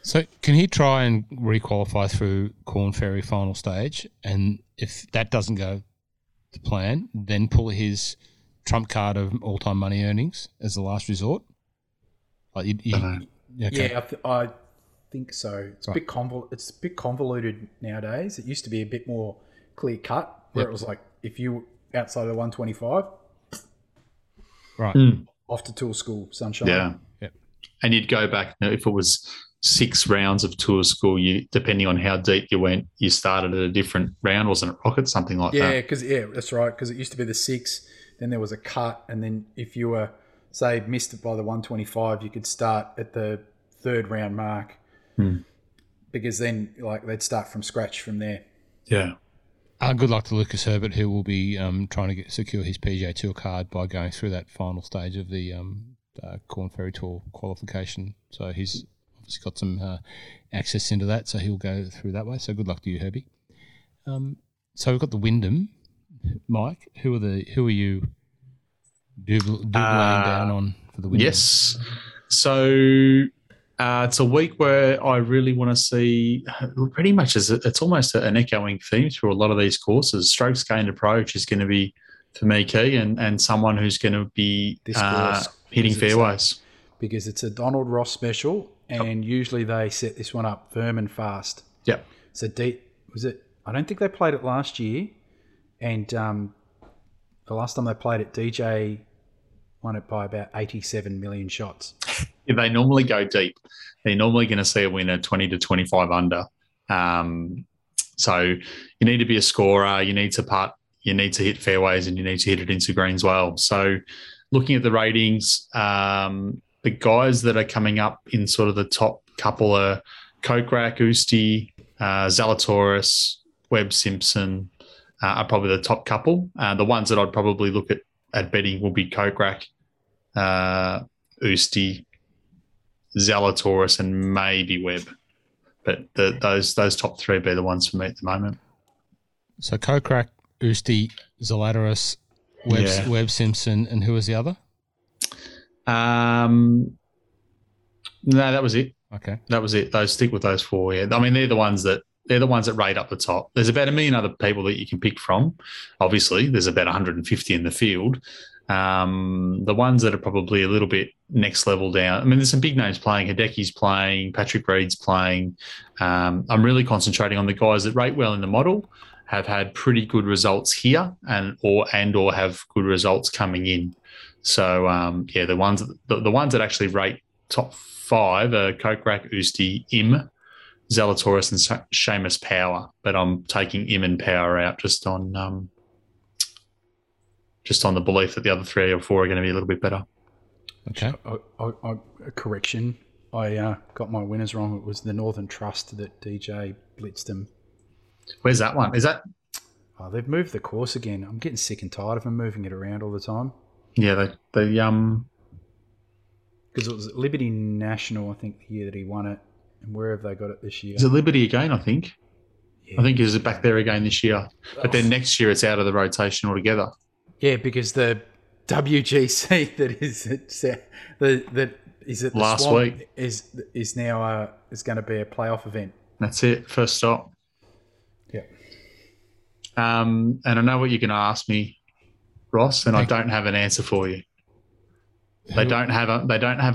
So can he try and re-qualify through Corn Ferry final stage? And if that doesn't go to plan, then pull his trump card of all-time money earnings as the last resort? Like okay. Yeah, I think so. It's It's a bit convoluted nowadays. It used to be a bit more clear-cut where it was like, if you outside of 125, right, off to tour school, sunshine. Yeah, yep. And you'd go back if it was 6 rounds of tour school. You, depending on how deep you went, you started at a different round, wasn't it? Rocket, something like that. Yeah, that's right. Because it used to be the 6, then there was a cut, and then if you were missed it by the 125, you could start at the 3rd round mark, because then they'd start from scratch from there. Yeah. Good luck to Lucas Herbert, who will be trying to secure his PGA Tour card by going through that final stage of the Corn Ferry Tour qualification. So he's obviously got some access into that, so he'll go through that way. So good luck to you, Herbie. So we've got the Wyndham. Mike, who are you doubling down on for the Wyndham? Yes. So... it's a week where I really want to see pretty much it's almost an echoing theme through a lot of these courses. Strokes gained approach is going to be, for me, key and someone who's going to be hitting fairways. Because it's a Donald Ross special, and usually they set this one up firm and fast. Yep. So I don't think they played it last year, and the last time they played it, DJ won it by about 87 million shots. Yeah, they normally go deep. They're normally going to see a winner 20 to 25 under. So you need to be a scorer. You need to putt. You need to hit fairways, and you need to hit it into greens well. So looking at the ratings, the guys that are coming up in sort of the top couple are Kokrak, Usti, Zalatoris, Webb Simpson are probably the top couple. The ones that I'd probably look at betting will be Kokrak, Usti, Zalatoris, and maybe Webb. But those top three would be the ones for me at the moment. So Kokrak, Usti, Zalatoris, Webb Simpson, and who was the other? No, that was it. Okay, that was it. Those stick with those four. Yeah, I mean they're the ones that rate up the top. There's about a million other people that you can pick from. Obviously, there's about 150 in the field. The ones that are probably a little bit next level down. I mean, there's some big names playing. Hideki's playing. Patrick Reed's playing. I'm really concentrating on the guys that rate well in the model, have had pretty good results here, and or have good results coming in. So the ones that actually rate top five are Kokrak, Usti, Im, Zalatoris, and Seamus Power. But I'm taking Im and Power out just on the belief that the other three or four are going to be a little bit better. Okay. A correction. I got my winners wrong. It was the Northern Trust that DJ blitzed them. Where's that one? Is that? Oh, they've moved the course again. I'm getting sick and tired of them moving it around all the time. Yeah, they because it was at Liberty National, I think, the year that he won it, and where have they got it this year? Is it Liberty again? I think. Yeah. I think it was back there again this year, but then next year it's out of the rotation altogether. Yeah, because the WGC that is at the last Swamp week is now is going to be a playoff event. That's it. First stop. Yeah. And I know what you're going to ask me, Ross, and I don't have an answer for you. They don't have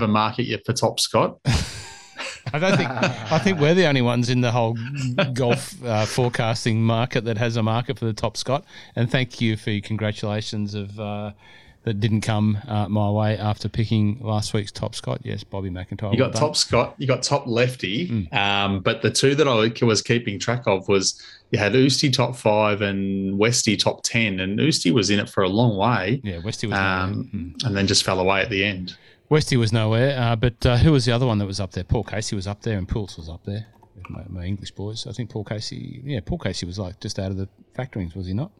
a market yet for top Scot. I think we're the only ones in the whole golf forecasting market that has a market for the top Scot. And thank you for your congratulations that didn't come my way after picking last week's top Scot. Yes, Bobby McIntyre. You got top Scot. You got top lefty. Mm. But the two that I was keeping track of was you had Usti top five and Westy top 10, and Usti was in it for a long way. Yeah, Westy was and then just fell away at the end. Westy was nowhere. But who was the other one that was up there? Paul Casey was up there, and Pouls was up there. My English boys. I think Paul Casey. Yeah, Paul Casey was like just out of the factorings, was he not?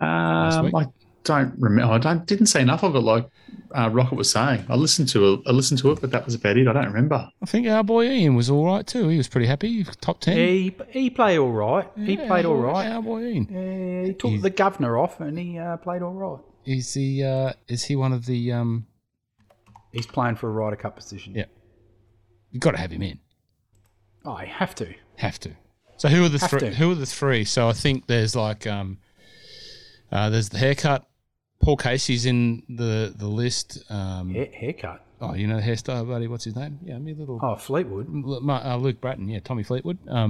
Last week? Don't remember. I didn't see enough of it. Like Rocket was saying, I listened to it, but that was about it. I don't remember. I think our boy Ian was all right too. He was pretty happy. He was top 10. He played all right. Our boy Ian. Yeah, he took the governor off, and he played all right. Is he one of the? He's playing for a Ryder Cup position. Yeah, you got to have him in. I have to. So who are the three? Who are the three? So I think there's like there's the haircut. Paul Casey's in the list. Haircut. Oh, you know the hairstyle buddy. What's his name? Yeah, me little. Oh, Fleetwood. Luke Bratton. Yeah, Tommy Fleetwood. Who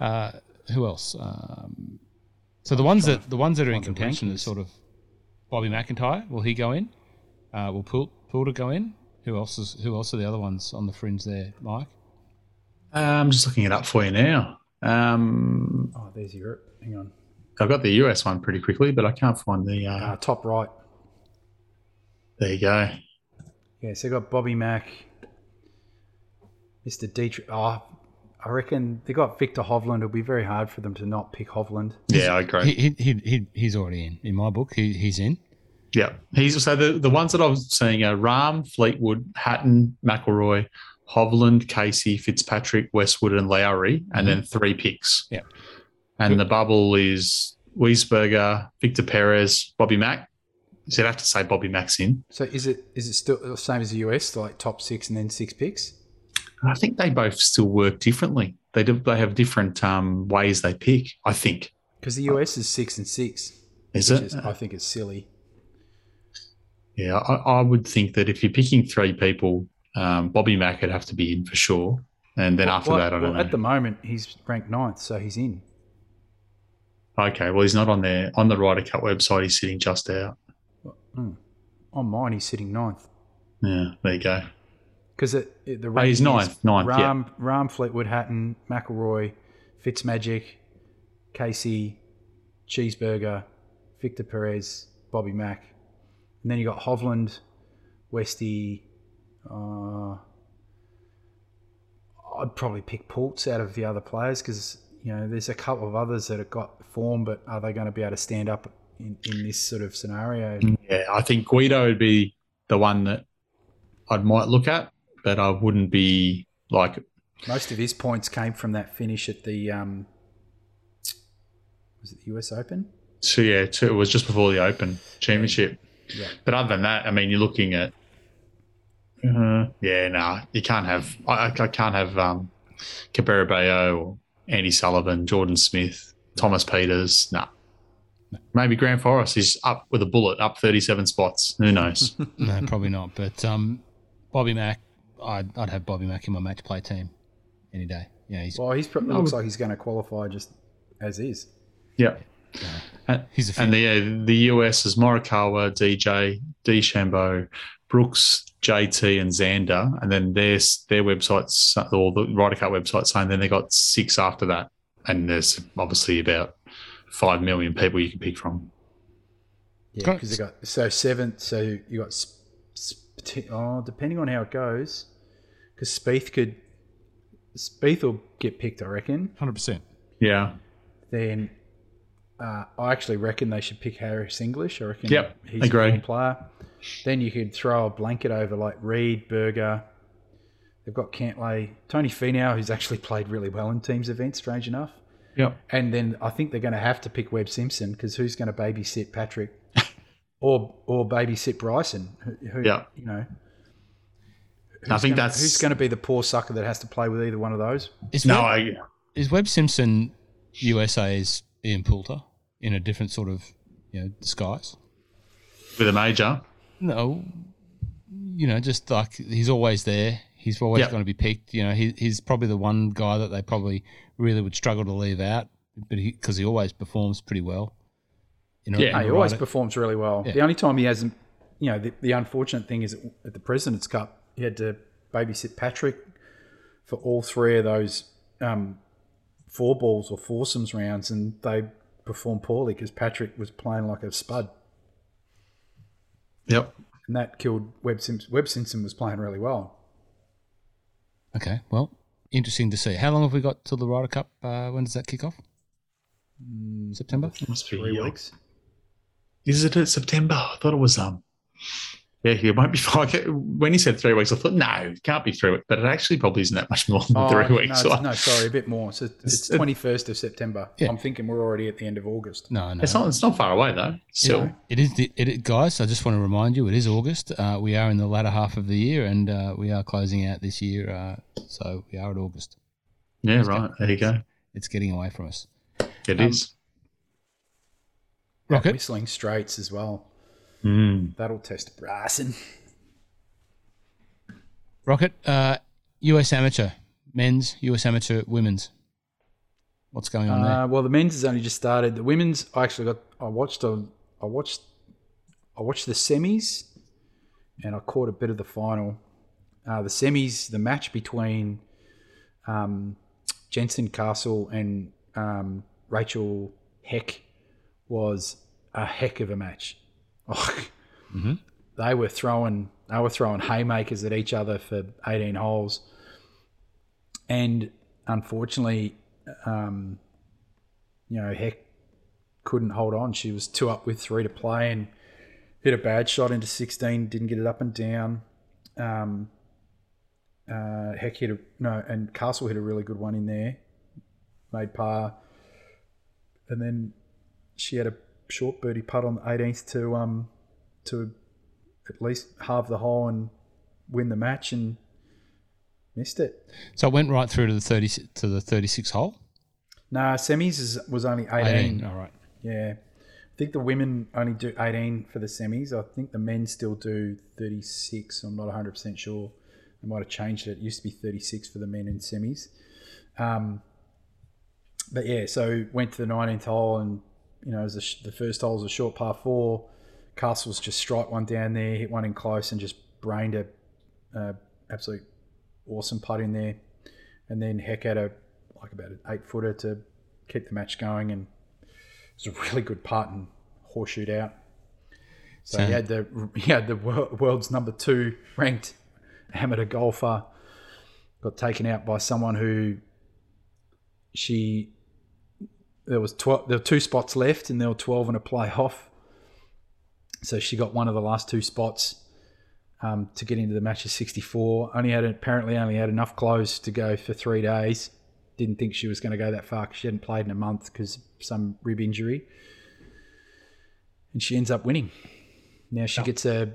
else? So the ones that are in contention are sort of Bobby McIntyre. Will he go in? Will Poulter go in? Who else are the other ones on the fringe there, Mike? I'm just looking it up for you now. There's Europe. Hang on. I've got the US one pretty quickly, but I can't find the top right. There you go. Yeah, so they got Bobby Mack, Mr. Dietrich. Oh, I reckon they got Victor Hovland. It'll be very hard for them to not pick Hovland. Yeah, I agree. He's already in my book. He's in. Yeah, so the ones that I was seeing are Rahm, Fleetwood, Hatton, McIlroy, Hovland, Casey, Fitzpatrick, Westwood, and Lowry, and then three picks. Yeah. And the bubble is Wiesberger, Victor Perez, Bobby Mack. So you'd have to say Bobby Mack's in. So is it still the same as the US, like top six and then six picks? I think they both still work differently. They have different ways they pick, I think. Because the US is 6 and 6. Is it? I think it's silly. Yeah, I would think that if you're picking three people, Bobby Mack would have to be in for sure. And then after that, I don't know. At the moment, he's ranked 9th, so he's in. Okay, well, he's not on the Ryder Cup website. He's sitting just out. Mm. on mine, he's sitting ninth. Yeah, there you go. Because the range he's ninth. Rahm, yeah. Rahm, Fleetwood, Hatton, McIlroy, Fitzmagic, Casey, Cheeseburger, Victor Perez, Bobby Mack, and then you got Hovland, Westy. I'd probably pick Poults out of the other players because you know there's a couple of others that have got form, but are they going to be able to stand up in this sort of scenario? Yeah, I think Guido would be the one that I might look at, but I wouldn't be like. Most of his points came from that finish at the was it the US Open? So yeah, it was just before the Open Championship. Yeah. But other than that, I mean, you're looking at. You can't have. I can't have Cabrera Bayo, Andy Sullivan, Jordan Smith, Thomas Peters. Nah. Maybe Grant Forrest is up with a bullet, up 37 spots. Who knows? No, probably not. But Bobby Mack, I'd have Bobby Mack in my match play team any day. Yeah, looks like he's going to qualify just as is. Yeah. He's a fan. And the US is Morikawa, DJ, DeChambeau, Brooks, JT, and Xander. And then their websites, or the Ryder Cup website, saying then they got six after that. And there's obviously about 5 million people you can pick from. Yeah, because they got seventh. So you got depending on how it goes, because Spieth will get picked, I reckon. 100%. Yeah. Then I actually reckon they should pick Harris English. I reckon. Yep, he's a great player. Then you could throw a blanket over like Reed, Berger. They've got Cantlay, Tony Finau, who's actually played really well in teams events. Strange enough. Yep. And then I think they're going to have to pick Webb Simpson because who's going to babysit Patrick or babysit Bryson? You know. Who's going to be the poor sucker that has to play with either one of those? Is Webb Simpson USA's Ian Poulter in a different sort of disguise? With a major? No. Just like he's always there. He's always going to be picked. He's probably the one guy that they probably really would struggle to leave out, but because he always performs pretty well. He always performs really well. Yeah. The only time he hasn't, the unfortunate thing is at the President's Cup, he had to babysit Patrick for all three of those four balls or foursomes rounds, and they performed poorly because Patrick was playing like a spud. Yep. And that killed Webb Simpson. Webb Simpson was playing really well. Okay, well, interesting to see. How long have we got till the Ryder Cup? When does that kick off? September? Must be 3 weeks. Is it September? I thought it was. It might be 5. When he said 3 weeks, I thought, no, it can't be 3 weeks. But it actually probably isn't that much more than 3 weeks. A bit more. So it's 21st of September. Yeah. I'm thinking we're already at the end of August. No. It's not far away, though. So guys, I just want to remind you, it is August. We are in the latter half of the year, and we are closing out this year. So we are at August. Yeah, right. There you go. It's getting away from us. It is. Rocket. Whistling Straits as well. That'll test Bryson. Rocket, US amateur, men's, US amateur, women's. What's going on there? Well, the men's has only just started. The women's, I watched the semis, and I caught a bit of the final. The semis, the match between Jensen Castle and Rachel Heck was a heck of a match. They were throwing haymakers at each other for 18 holes, and unfortunately, Heck couldn't hold on. She was 2 up with 3 to play and hit a bad shot into 16. Didn't get it up and down. Castle hit a really good one in there, made par, and then she had a short birdie putt on the 18th to at least halve the hole and win the match, and missed it. So it went right through to the 36 hole. Nah, semis was only 18. All right. Yeah, I think the women only do 18 for the semis. I think the men still do 36. I'm not 100% sure. They might have changed it. It used to be 36 for the men in semis. But yeah, so went to the 19th hole and. The first hole was a short par 4. Castle's just strike one down there, hit one in close and just brained a absolute awesome putt in there. And then Heck had a like about an 8-footer to keep the match going, and it was a really good putt and horseshoed out. So he had the world's number 2 ranked amateur golfer got taken out by someone who there were 2 spots left and there were 12 in a playoff. So she got one of the last 2 spots to get into the match of 64. Apparently only had enough clothes to go for 3 days. Didn't think she was going to go that far because she hadn't played in a month because of some rib injury. And she ends up winning. Now she gets a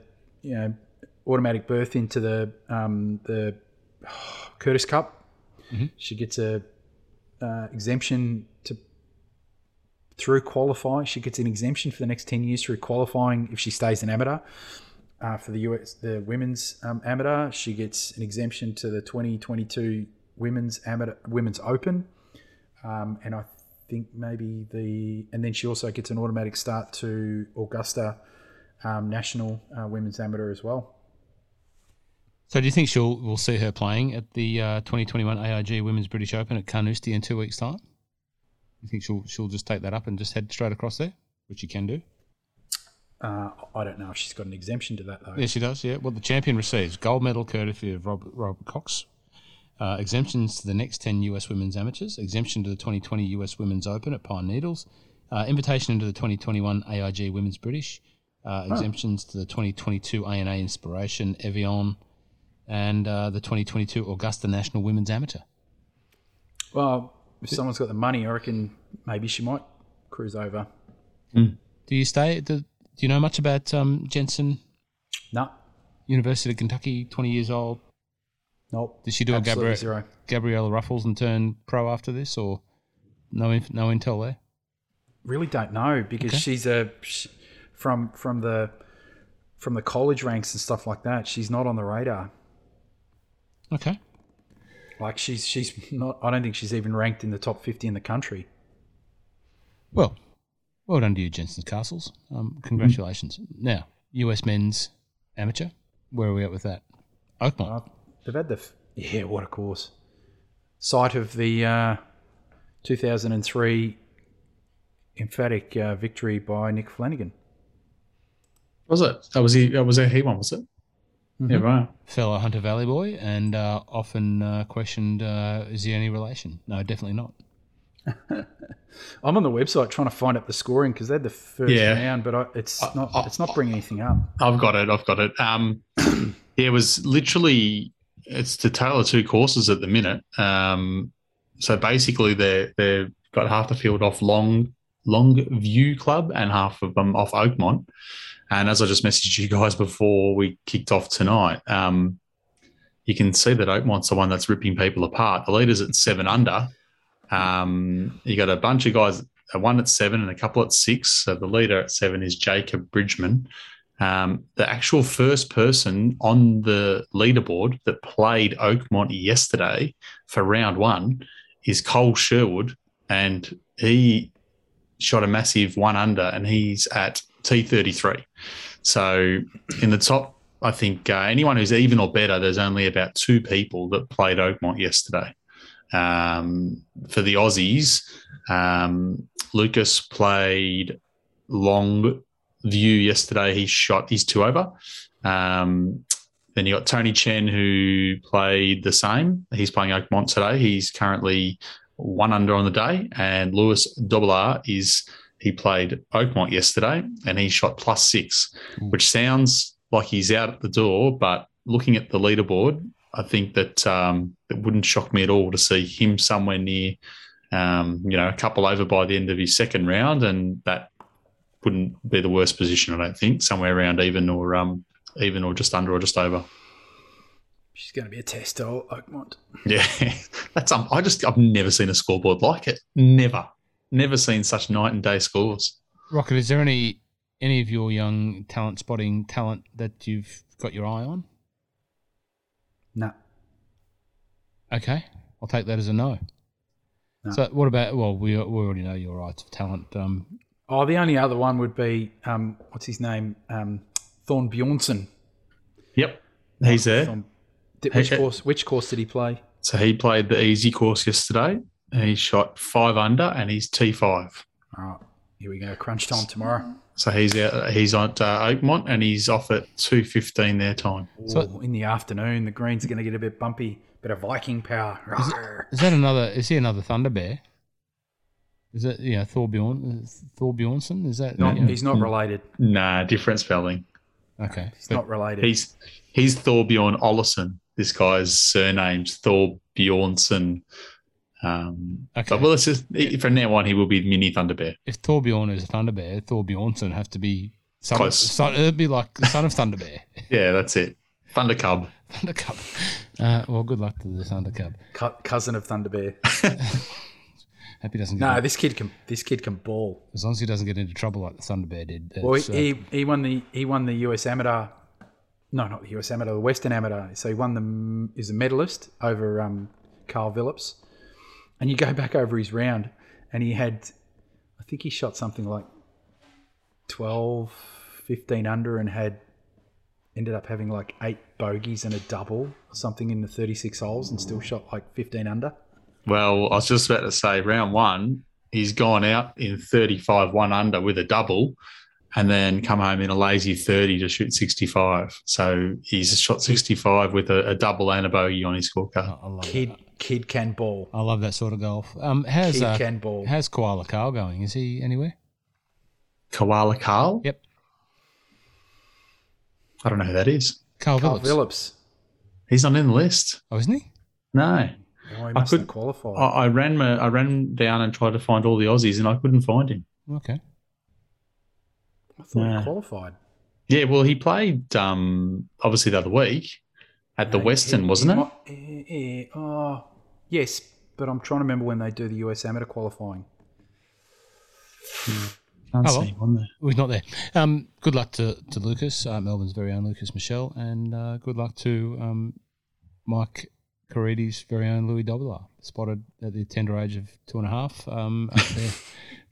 automatic berth into the Curtis Cup. Mm-hmm. She gets a exemption through qualifying. She gets an exemption for the next 10 years through qualifying if she stays an amateur. For the US, the women's amateur, she gets an exemption to the 2022 women's open, and I think maybe and then she also gets an automatic start to Augusta National women's amateur as well. So do you think we'll see her playing at the 2021 AIG Women's British Open at Carnoustie in 2 weeks' time? You think she'll just take that up and just head straight across there, which she can do? I don't know if she's got an exemption to that, though. Yeah, she does, yeah. Well, the champion receives gold medal courtesy of Robert Cox, exemptions to the next 10 US Women's Amateurs, exemption to the 2020 US Women's Open at Pine Needles, invitation into the 2021 AIG Women's British, exemptions to the 2022 ANA Inspiration, Evian, and the 2022 Augusta National Women's Amateur. Well, if someone's got the money, I reckon maybe she might cruise over. Mm. Do you know much about Jensen? No. University of Kentucky, 20 years old? Nope. Did she do Gabriella Ruffles and turn pro after this, or no intel there? Really don't know, because she's from the college ranks and stuff like that. She's not on the radar. Okay. Like she's not. I don't think she's even ranked in the top 50 in the country. Well done to you, Jensen Castles. Congratulations. Mm-hmm. Now, US men's amateur. Where are we at with that? Oakmont. They've had what a course. Site of the 2003 emphatic victory by Nick Flanagan. Was it? That was he one, was it? Mm-hmm. Yeah, right. Fellow Hunter Valley boy, and often questioned, is he any relation? No, definitely not. I'm on the website trying to find up the scoring because they had the first round, but it's not bringing anything up. I've got it. It was literally it's the tale of two courses at the minute. So basically they've got half the field off Longview Club and half of them off Oakmont. And as I just messaged you guys before we kicked off tonight, you can see that Oakmont's the one that's ripping people apart. The leader's at 7 under. You got a bunch of guys, one at 7 and a couple at 6. So the leader at 7 is Jacob Bridgman. The actual first person on the leaderboard that played Oakmont yesterday for round 1 is Cole Sherwood, and he shot a massive 1 under, and he's at T33. So in the top, I think anyone who's even or better, there's only about 2 people that played Oakmont yesterday. For the Aussies, Lucas played Longview yesterday. He shot his 2 over. Then you got Tony Chen, who played the same. He's playing Oakmont today. He's currently 1 under on the day. And Lewis Dobler he played Oakmont yesterday, and he shot +6, which sounds like he's out at the door, but looking at the leaderboard, I think that it wouldn't shock me at all to see him somewhere near, a couple over by the end of his second round, and that wouldn't be the worst position, I don't think, somewhere around even or just under or just over. She's going to be a test, Oakmont. Yeah, that's I've never seen a scoreboard like it. Never seen such night and day scores. Rocket, is there any of your young talent that you've got your eye on? No. Okay, I'll take that as a no. So what about, well, we already know your rights of talent. Oh, the only other one would be, what's his name? Thorbjornsson. Yep, he's there. Which course did he play? So he played the easy course yesterday. And he shot 5 under, and he's T5. All right, here we go. Crunch time tomorrow. So he's out. He's at Oakmont, and he's off at 2:15 their time. So in the afternoon, the greens are going to get a bit bumpy. Bit of Viking power. Is he another Thunder Bear? Is it, you know, Thorbjornsson? Is that not, you know, he's not related? Nah, different spelling. Okay, he's not related. He's Thorbjorn Olesen. This guy's surname's Thorbjornsson. Okay. Well, it's just, from now on, he will be mini Thunder Bear. If Thorbjorn is a Thunder Bear, Thorbjornsson have to be close. It'd be like the son of Thunder Bear. Yeah, that's it. Thunder Cub. Thunder Cub. Well, good luck to the Thunder Cub. Cousin of Thunder Bear. Hope he doesn't. This kid can ball. As long as he doesn't get into trouble like the Thunder Bear did. Well, he won the US Amateur. No, not the US Amateur, the Western Amateur. So he won the medalist over Carl Phillips. And you go back over his round, and he had, I think he shot something like 12, 15 under, and ended up having like 8 bogeys and a double or something in the 36 holes, and still shot like 15 under. Well, I was just about to say, round one, he's gone out in 35 1 under with a double, and then come home in a lazy 30 to shoot 65. So he's shot 65 with a double and a bogey on his scorecard. Oh, Kid can ball. I love that sort of golf. How's Koala Carl going? Is he anywhere? Koala Carl? Yep. I don't know who that is. Carl Phillips. He's not in the list. Oh, isn't he? No. Oh, he must have qualified. I ran down and tried to find all the Aussies, and I couldn't find him. Okay. I thought he qualified. Yeah, well, he played obviously the other week at the Western, wasn't it? Yes, but I'm trying to remember when they do the US Amateur qualifying. Can't see him on there. He's not there. Good luck to Lucas, Melbourne's very own Lucas Michelle, and good luck to Mike Caridi's very own Louis Dobbler, spotted at the tender age of 2.5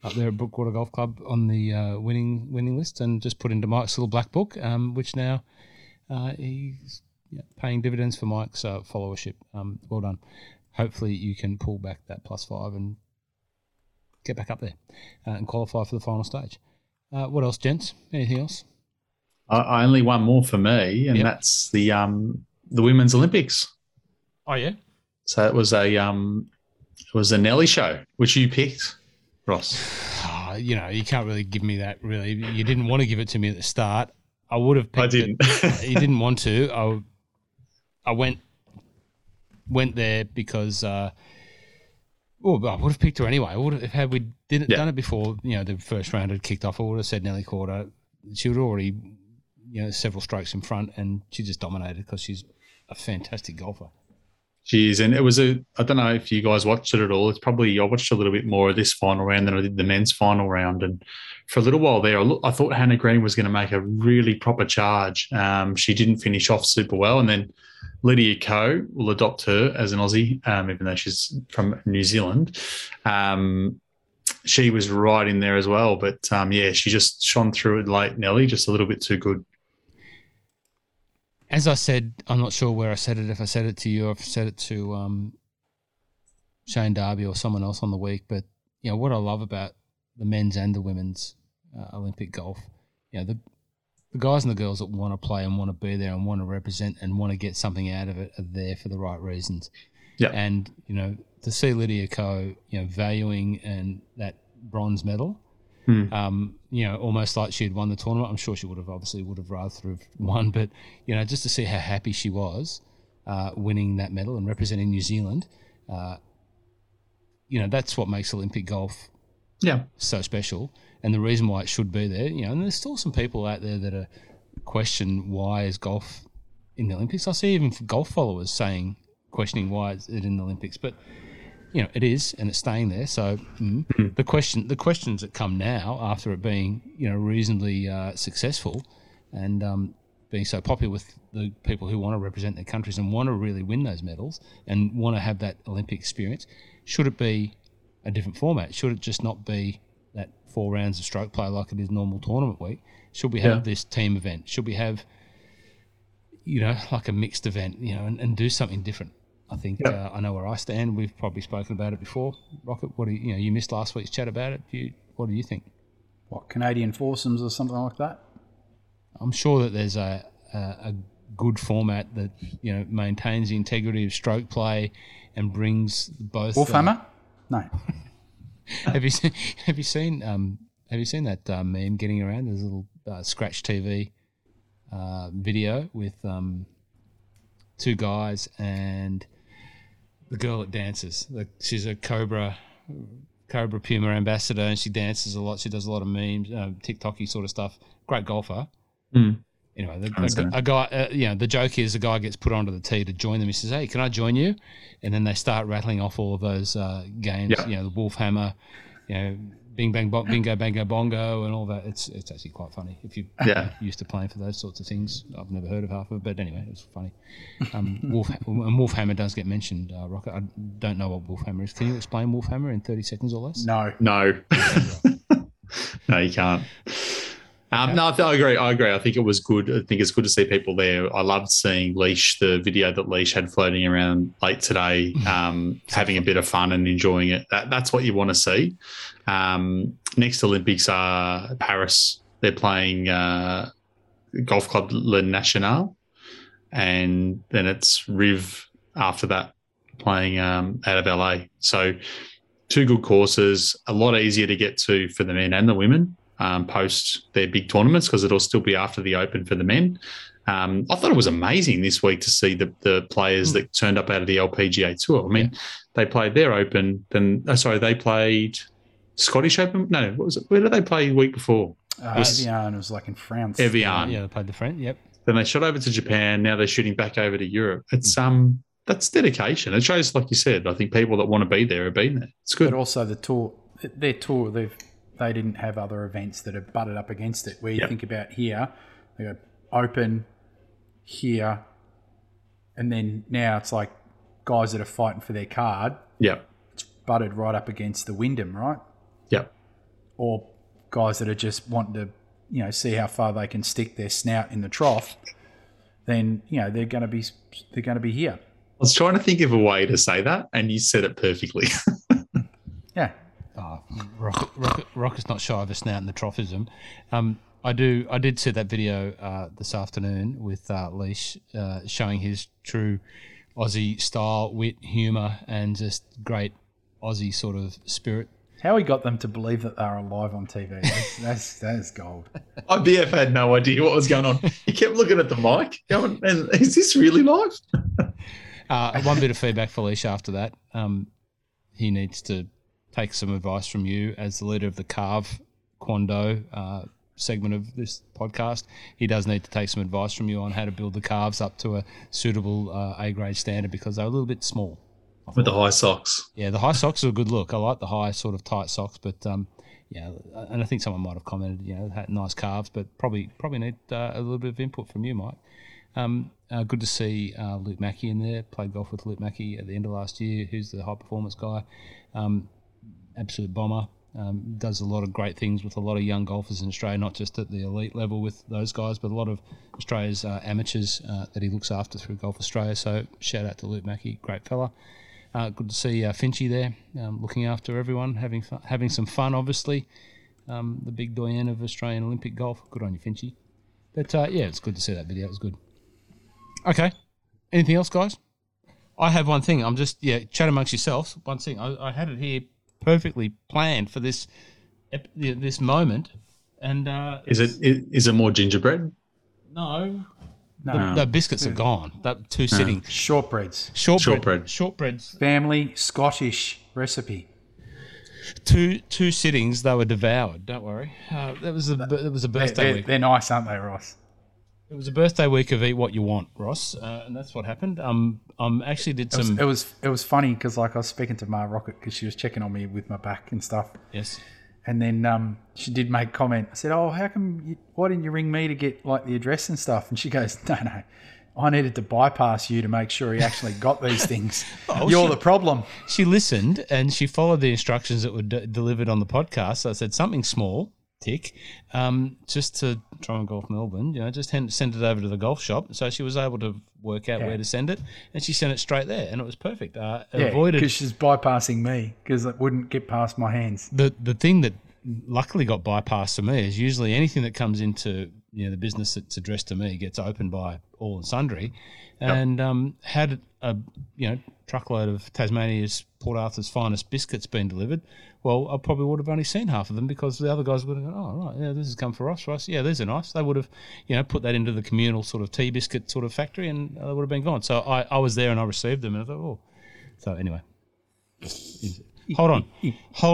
up there at Brookwater Golf Club on the winning list, and just put into Mike's little black book, which now he's paying dividends for Mike's followership. Well done. Hopefully you can pull back that +5 and get back up there and qualify for the final stage. What else, gents? Anything else? I only one more for me, and that's the Women's Olympics. Oh yeah. So it was a Nelly show, which you picked, Ross. Oh, you know, you can't really give me that. Really, you didn't want to give it to me at the start. I would have picked. I didn't. You didn't want to. I went there because I would have picked her anyway. I would have, had we done it before, you know, the first round had kicked off, I would have said Nelly Kord. She was already, you know, several strokes in front, and she just dominated because she's a fantastic golfer. She is, and it was I don't know if you guys watched it at all. It's probably, I watched a little bit more of this final round than I did the men's final round. And for a little while there, I thought Hannah Green was going to make a really proper charge. She didn't finish off super well. And then Lydia Ko, will adopt her as an Aussie, even though she's from New Zealand. She was right in there as well. But, she just shone through it late, Nelly, just a little bit too good. As I said, I'm not sure where I said it, if I said it to you or if I said it to Shane Darby or someone else on the week, but, you know, what I love about the men's and the women's Olympic golf, you know, the guys and the girls that want to play and want to be there and want to represent and want to get something out of it are there for the right reasons. Yeah. And, you know, to see Lydia Ko, you know, valuing and that bronze medal, you know, almost like she had won the tournament. I'm sure she would have rather have won, but, you know, just to see how happy she was winning that medal and representing New Zealand, you know, that's what makes Olympic golf so special, and the reason why it should be there. You know, and there's still some people out there that are question why is golf in the Olympics. I see even golf followers questioning why is it in the Olympics, but, you know, it is, and it's staying there. So the questions that come now after it being, you know, reasonably successful and being so popular with the people who want to represent their countries and want to really win those medals and want to have that Olympic experience, should it be a different format? Should it just not be that 4 rounds of stroke play like it is normal tournament week? Should we have this team event? Should we have, you know, like a mixed event, you know, and do something different? I think I know where I stand. We've probably spoken about it before. Rocket, what do you, you missed last week's chat about it. What do you think? What, Canadian foursomes or something like that? I'm sure that there's a good format that, you know, maintains the integrity of stroke play and brings both. Warhammer? No. Have you seen that meme getting around? There's a little Scratch TV video with two guys and the girl that dances. She's a Cobra Puma ambassador, and she dances a lot. She does a lot of memes, TikTok-y sort of stuff. Great golfer. Mm. Anyway, a guy, the joke is a guy gets put onto the tee to join them. He says, "Hey, can I join you?" And then they start rattling off all of those games. Yeah. You know, the Wolf Hammer, you know, Bing Bang Bong, Bingo Bango Bongo, and all that. It's actually quite funny if you're used to playing for those sorts of things. I've never heard of half of it, but anyway, it's funny. Wolf Hammer does get mentioned. Rocket, I don't know what Wolf Hammer is. Can you explain Wolf Hammer in 30 seconds or less? No, no, you can't. I agree. I think it was good. I think it's good to see people there. I loved seeing Leash, the video that Leash had floating around late today, having a bit of fun and enjoying it. That's what you want to see. Next Olympics are Paris. They're playing Golf Club Le National, and then it's Riv after that, playing out of LA. So two good courses, a lot easier to get to for the men and the women. Post their big tournaments, because it'll still be after the Open for the men. I thought it was amazing this week to see the players that turned up out of the LPGA Tour. I mean, they played their Open, they played Scottish Open. No, what was it? Where did they play the week before? Evian, it was like in France. Evian. Yeah, they played the French, yep. Then they shot over to Japan. Now they're shooting back over to Europe. It's that's dedication. It shows, like you said, I think people that want to be there have been there. It's good. But also the tour, their tour, they didn't have other events that have butted up against it. Where you think about here, they go Open here, and then now it's like guys that are fighting for their card. Yeah. It's butted right up against the Wyndham, right? Yeah. Or guys that are just wanting to, you know, see how far they can stick their snout in the trough. Then, you know, they're going to be here. I was trying to think of a way to say that, and you said it perfectly. Yeah. Oh, Rock is not shy of a snout in the trophism. I did see that video this afternoon with Leash showing his true Aussie style, wit, humour, and just great Aussie sort of spirit. How he got them to believe that they were alive on TV. That is gold. IBF had no idea what was going on. He kept looking at the mic going, "Man, is this really live?" One bit of feedback for Leash after that. He needs to take some advice from you as the leader of the Carve Kwando segment of this podcast. He does need to take some advice from you on how to build the calves up to a suitable A-grade standard, because they're a little bit small. With the high socks. Yeah, the high socks are a good look. I like the high sort of tight socks, but and I think someone might have commented, you know, had nice calves, but probably need a little bit of input from you, Mike. Good to see Luke Mackey in there. Played golf with Luke Mackey at the end of last year, who's the high-performance guy. Absolute bomber. Does a lot of great things with a lot of young golfers in Australia, not just at the elite level with those guys, but a lot of Australia's amateurs that he looks after through Golf Australia. So shout out to Luke Mackey, great fella. Good to see Finchy there, looking after everyone, having some fun, obviously. The big doyen of Australian Olympic golf. Good on you, Finchy. But it's good to see that video. It was good. Okay. Anything else, guys? I have one thing. I'm just, chat amongst yourselves. One thing. I had it here. Perfectly planned for this moment, and is it more gingerbread? No. The biscuits are gone. That two sitting shortbreads. Family Scottish recipe. Two sittings. They were devoured. Don't worry. It was a birthday week. They're nice, aren't they, Ross? It was a birthday week of eat what you want, Ross, and that's what happened. Actually did some. It was funny because, like, I was speaking to Ma Rocket because she was checking on me with my back and stuff. Yes. And then she did make comment. I said, "Oh, why didn't you ring me to get like the address and stuff?" And she goes, "No, I needed to bypass you to make sure he actually got these things. Oh, you're the problem. She listened and she followed the instructions that were delivered on the podcast. So I said something small, tick, just to try and golf Melbourne, you know, just send it over to the golf shop. So she was able to work out where to send it, and she sent it straight there, and it was perfect. Avoided, because she's bypassing me because it wouldn't get past my hands. The thing that luckily got bypassed to me is usually anything that comes into the business that's addressed to me gets opened by all and sundry, and had a truckload of Tasmania's Port Arthur's finest biscuits been delivered, well, I probably would have only seen half of them because the other guys would have gone, oh, right, yeah, this has come for us, Ross. Yeah, these are nice. They would have, put that into the communal sort of tea biscuit sort of factory, and they would have been gone. So I was there and I received them, and I thought, oh. So anyway, hold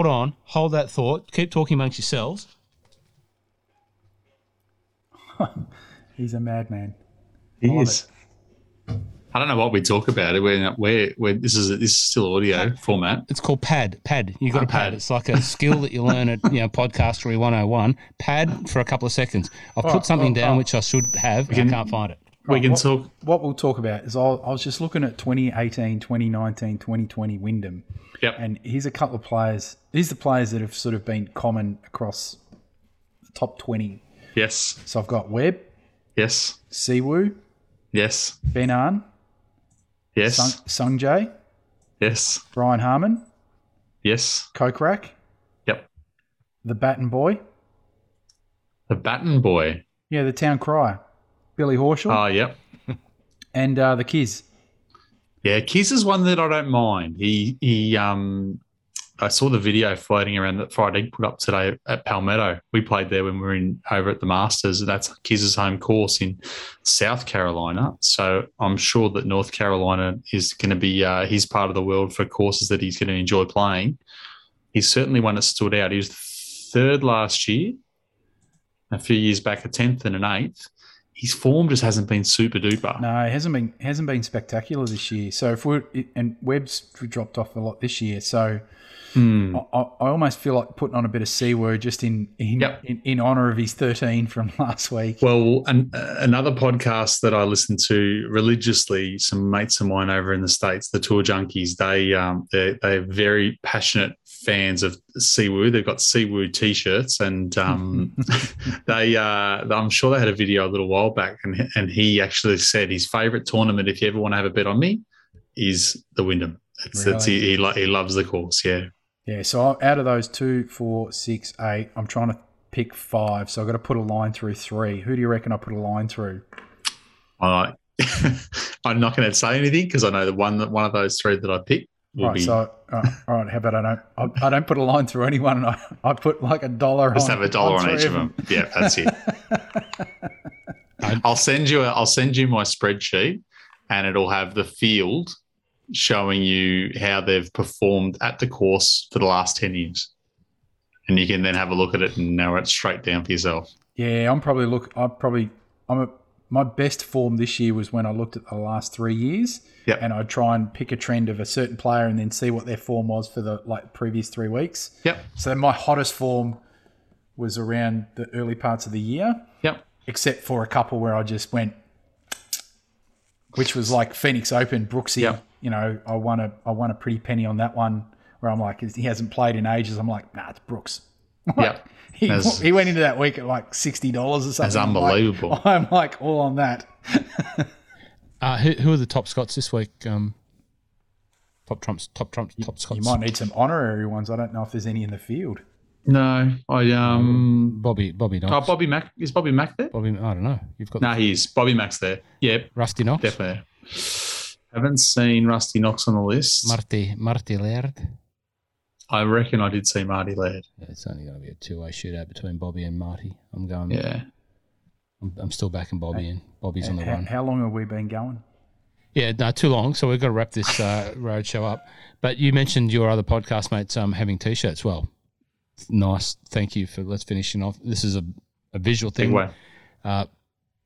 on, hold that thought. Keep talking amongst yourselves. He's a madman. He is. I don't know what we talk about. This is still audio format. It's called pad. You got a pad. It's like a skill that you learn at Podcastery 101. Pad for a couple of seconds. I've put something down which I should have. I can't find it. We can talk. What we'll talk about is I was just looking at 2018, 2019, 2020 Wyndham. Yep. And here's a couple of players. These are the players that have sort of been common across the top 20. Yes. So I've got Webb. Yes. Siwoo. Yes. Ben Arn. Yes. Sung Jae. Yes. Brian Harmon. Yes. Kokrak. Yep. The Batten Boy. The Batten Boy. Yeah, the Town Crier. Billy Horschel. Oh, yep. And the Kiz. Yeah, Kiz is one that I don't mind. He I saw the video floating around that Friday put up today at Palmetto. We played there when we were over at the Masters. That's Kiz's home course in South Carolina. So I'm sure that North Carolina is going to be his part of the world for courses that he's going to enjoy playing. He's certainly one that stood out. He was third last year, a few years back, a 10th and an 8th. His form just hasn't been super duper. No, it hasn't been spectacular this year. So Webb's dropped off a lot this year. So I almost feel like putting on a bit of C-word just in honour of his 13 from last week. Well, another podcast that I listen to religiously, some mates of mine over in the States, the Tour Junkies, they're very passionate fans of Siwoo. They've got Siwoo T-shirts, and I'm sure they had a video a little while back, and he actually said his favourite tournament, if you ever want to have a bet on me, is the Wyndham. He loves the course, yeah. Yeah, so out of those 2, 4, 6, 8, I'm trying to pick 5, so I've got to put a line through 3. Who do you reckon I put a line through? I'm not going to say anything because I know one of those 3 that I picked will be... So, all right, how about I don't put a line through anyone, and I put like $1 on... Just have $1 on each of them. Yeah, that's it. I'll send you my spreadsheet, and it'll have the field... showing you how they've performed at the course for the last 10 years. And you can then have a look at it and narrow it straight down for yourself. Yeah, my best form this year was when I looked at the last 3 years, and I'd try and pick a trend of a certain player and then see what their form was for the previous 3 weeks. Yep. So my hottest form was around the early parts of the year. Yep. Except for a couple where I just went, which was like Phoenix Open, Brooksy. Yep. I won a pretty penny on that one where I'm like, he hasn't played in ages. I'm like, nah, it's Brooks. Yeah. He went into that week at like $60 or something. That's unbelievable. I'm like all on that. Who are the top Scots this week? Top Scots. You might need some honorary ones. I don't know if there's any in the field. No, Bobby Knox. Oh, Bobby Mack. Is Bobby Mack there? Bobby, I don't know. He is. Bobby Mack's there. Yeah. Rusty Knox. Definitely. Haven't seen Rusty Knox on the list. Marty Laird. I reckon I did see Marty Laird. Yeah, it's only going to be a two-way shootout between Bobby and Marty. I'm going. Yeah. I'm still backing Bobby in. Bobby's on the run. How long have we been going? Yeah, no, too long. So we've got to wrap this road show up. But you mentioned your other podcast mates having T-shirts. Well, nice. Thank you for let's finishing off. This is a visual thing. Anyway.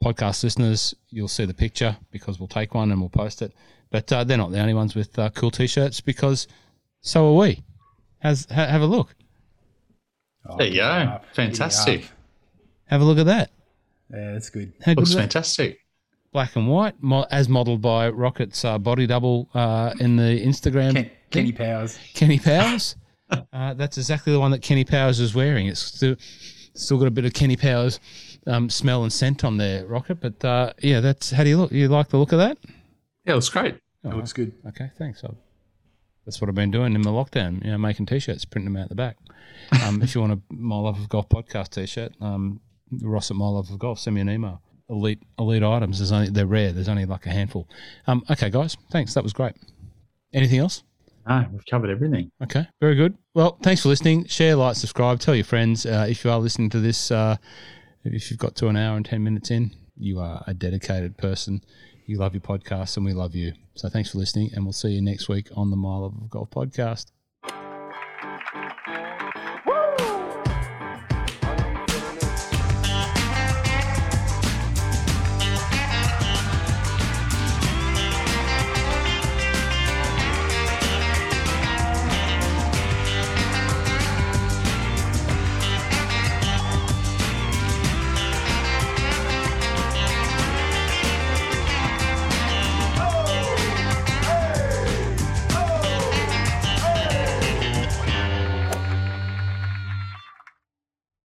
Podcast listeners, you'll see the picture because we'll take one and we'll post it. But they're not the only ones with cool T-shirts because so are we. Have a look. Oh, there you go. Fantastic. Have a look at that. Yeah, that's good. Looks fantastic. black and white, as modelled by Rocket's body double in the Instagram. Kenny Powers. Kenny Powers. That's exactly the one that Kenny Powers is wearing. It's still got a bit of Kenny Powers smell and scent on there, Rocket. But, yeah, that's – how do you look? You like the look of that? Yeah, it looks great. It looks good. Okay, thanks. That's what I've been doing in my lockdown, you know, making T-shirts, printing them out the back. If you want a My Love of Golf podcast T-shirt, Ross at My Love of Golf, send me an email. Elite items, they're rare. There's only like a handful. Okay, guys, thanks. That was great. Anything else? No, we've covered everything. Okay, very good. Well, thanks for listening. Share, like, subscribe, tell your friends. If you are listening to this, if you've got to an hour and 10 minutes in, you are a dedicated person. You love your podcast and we love you. So thanks for listening and we'll see you next week on the My Love of Golf podcast.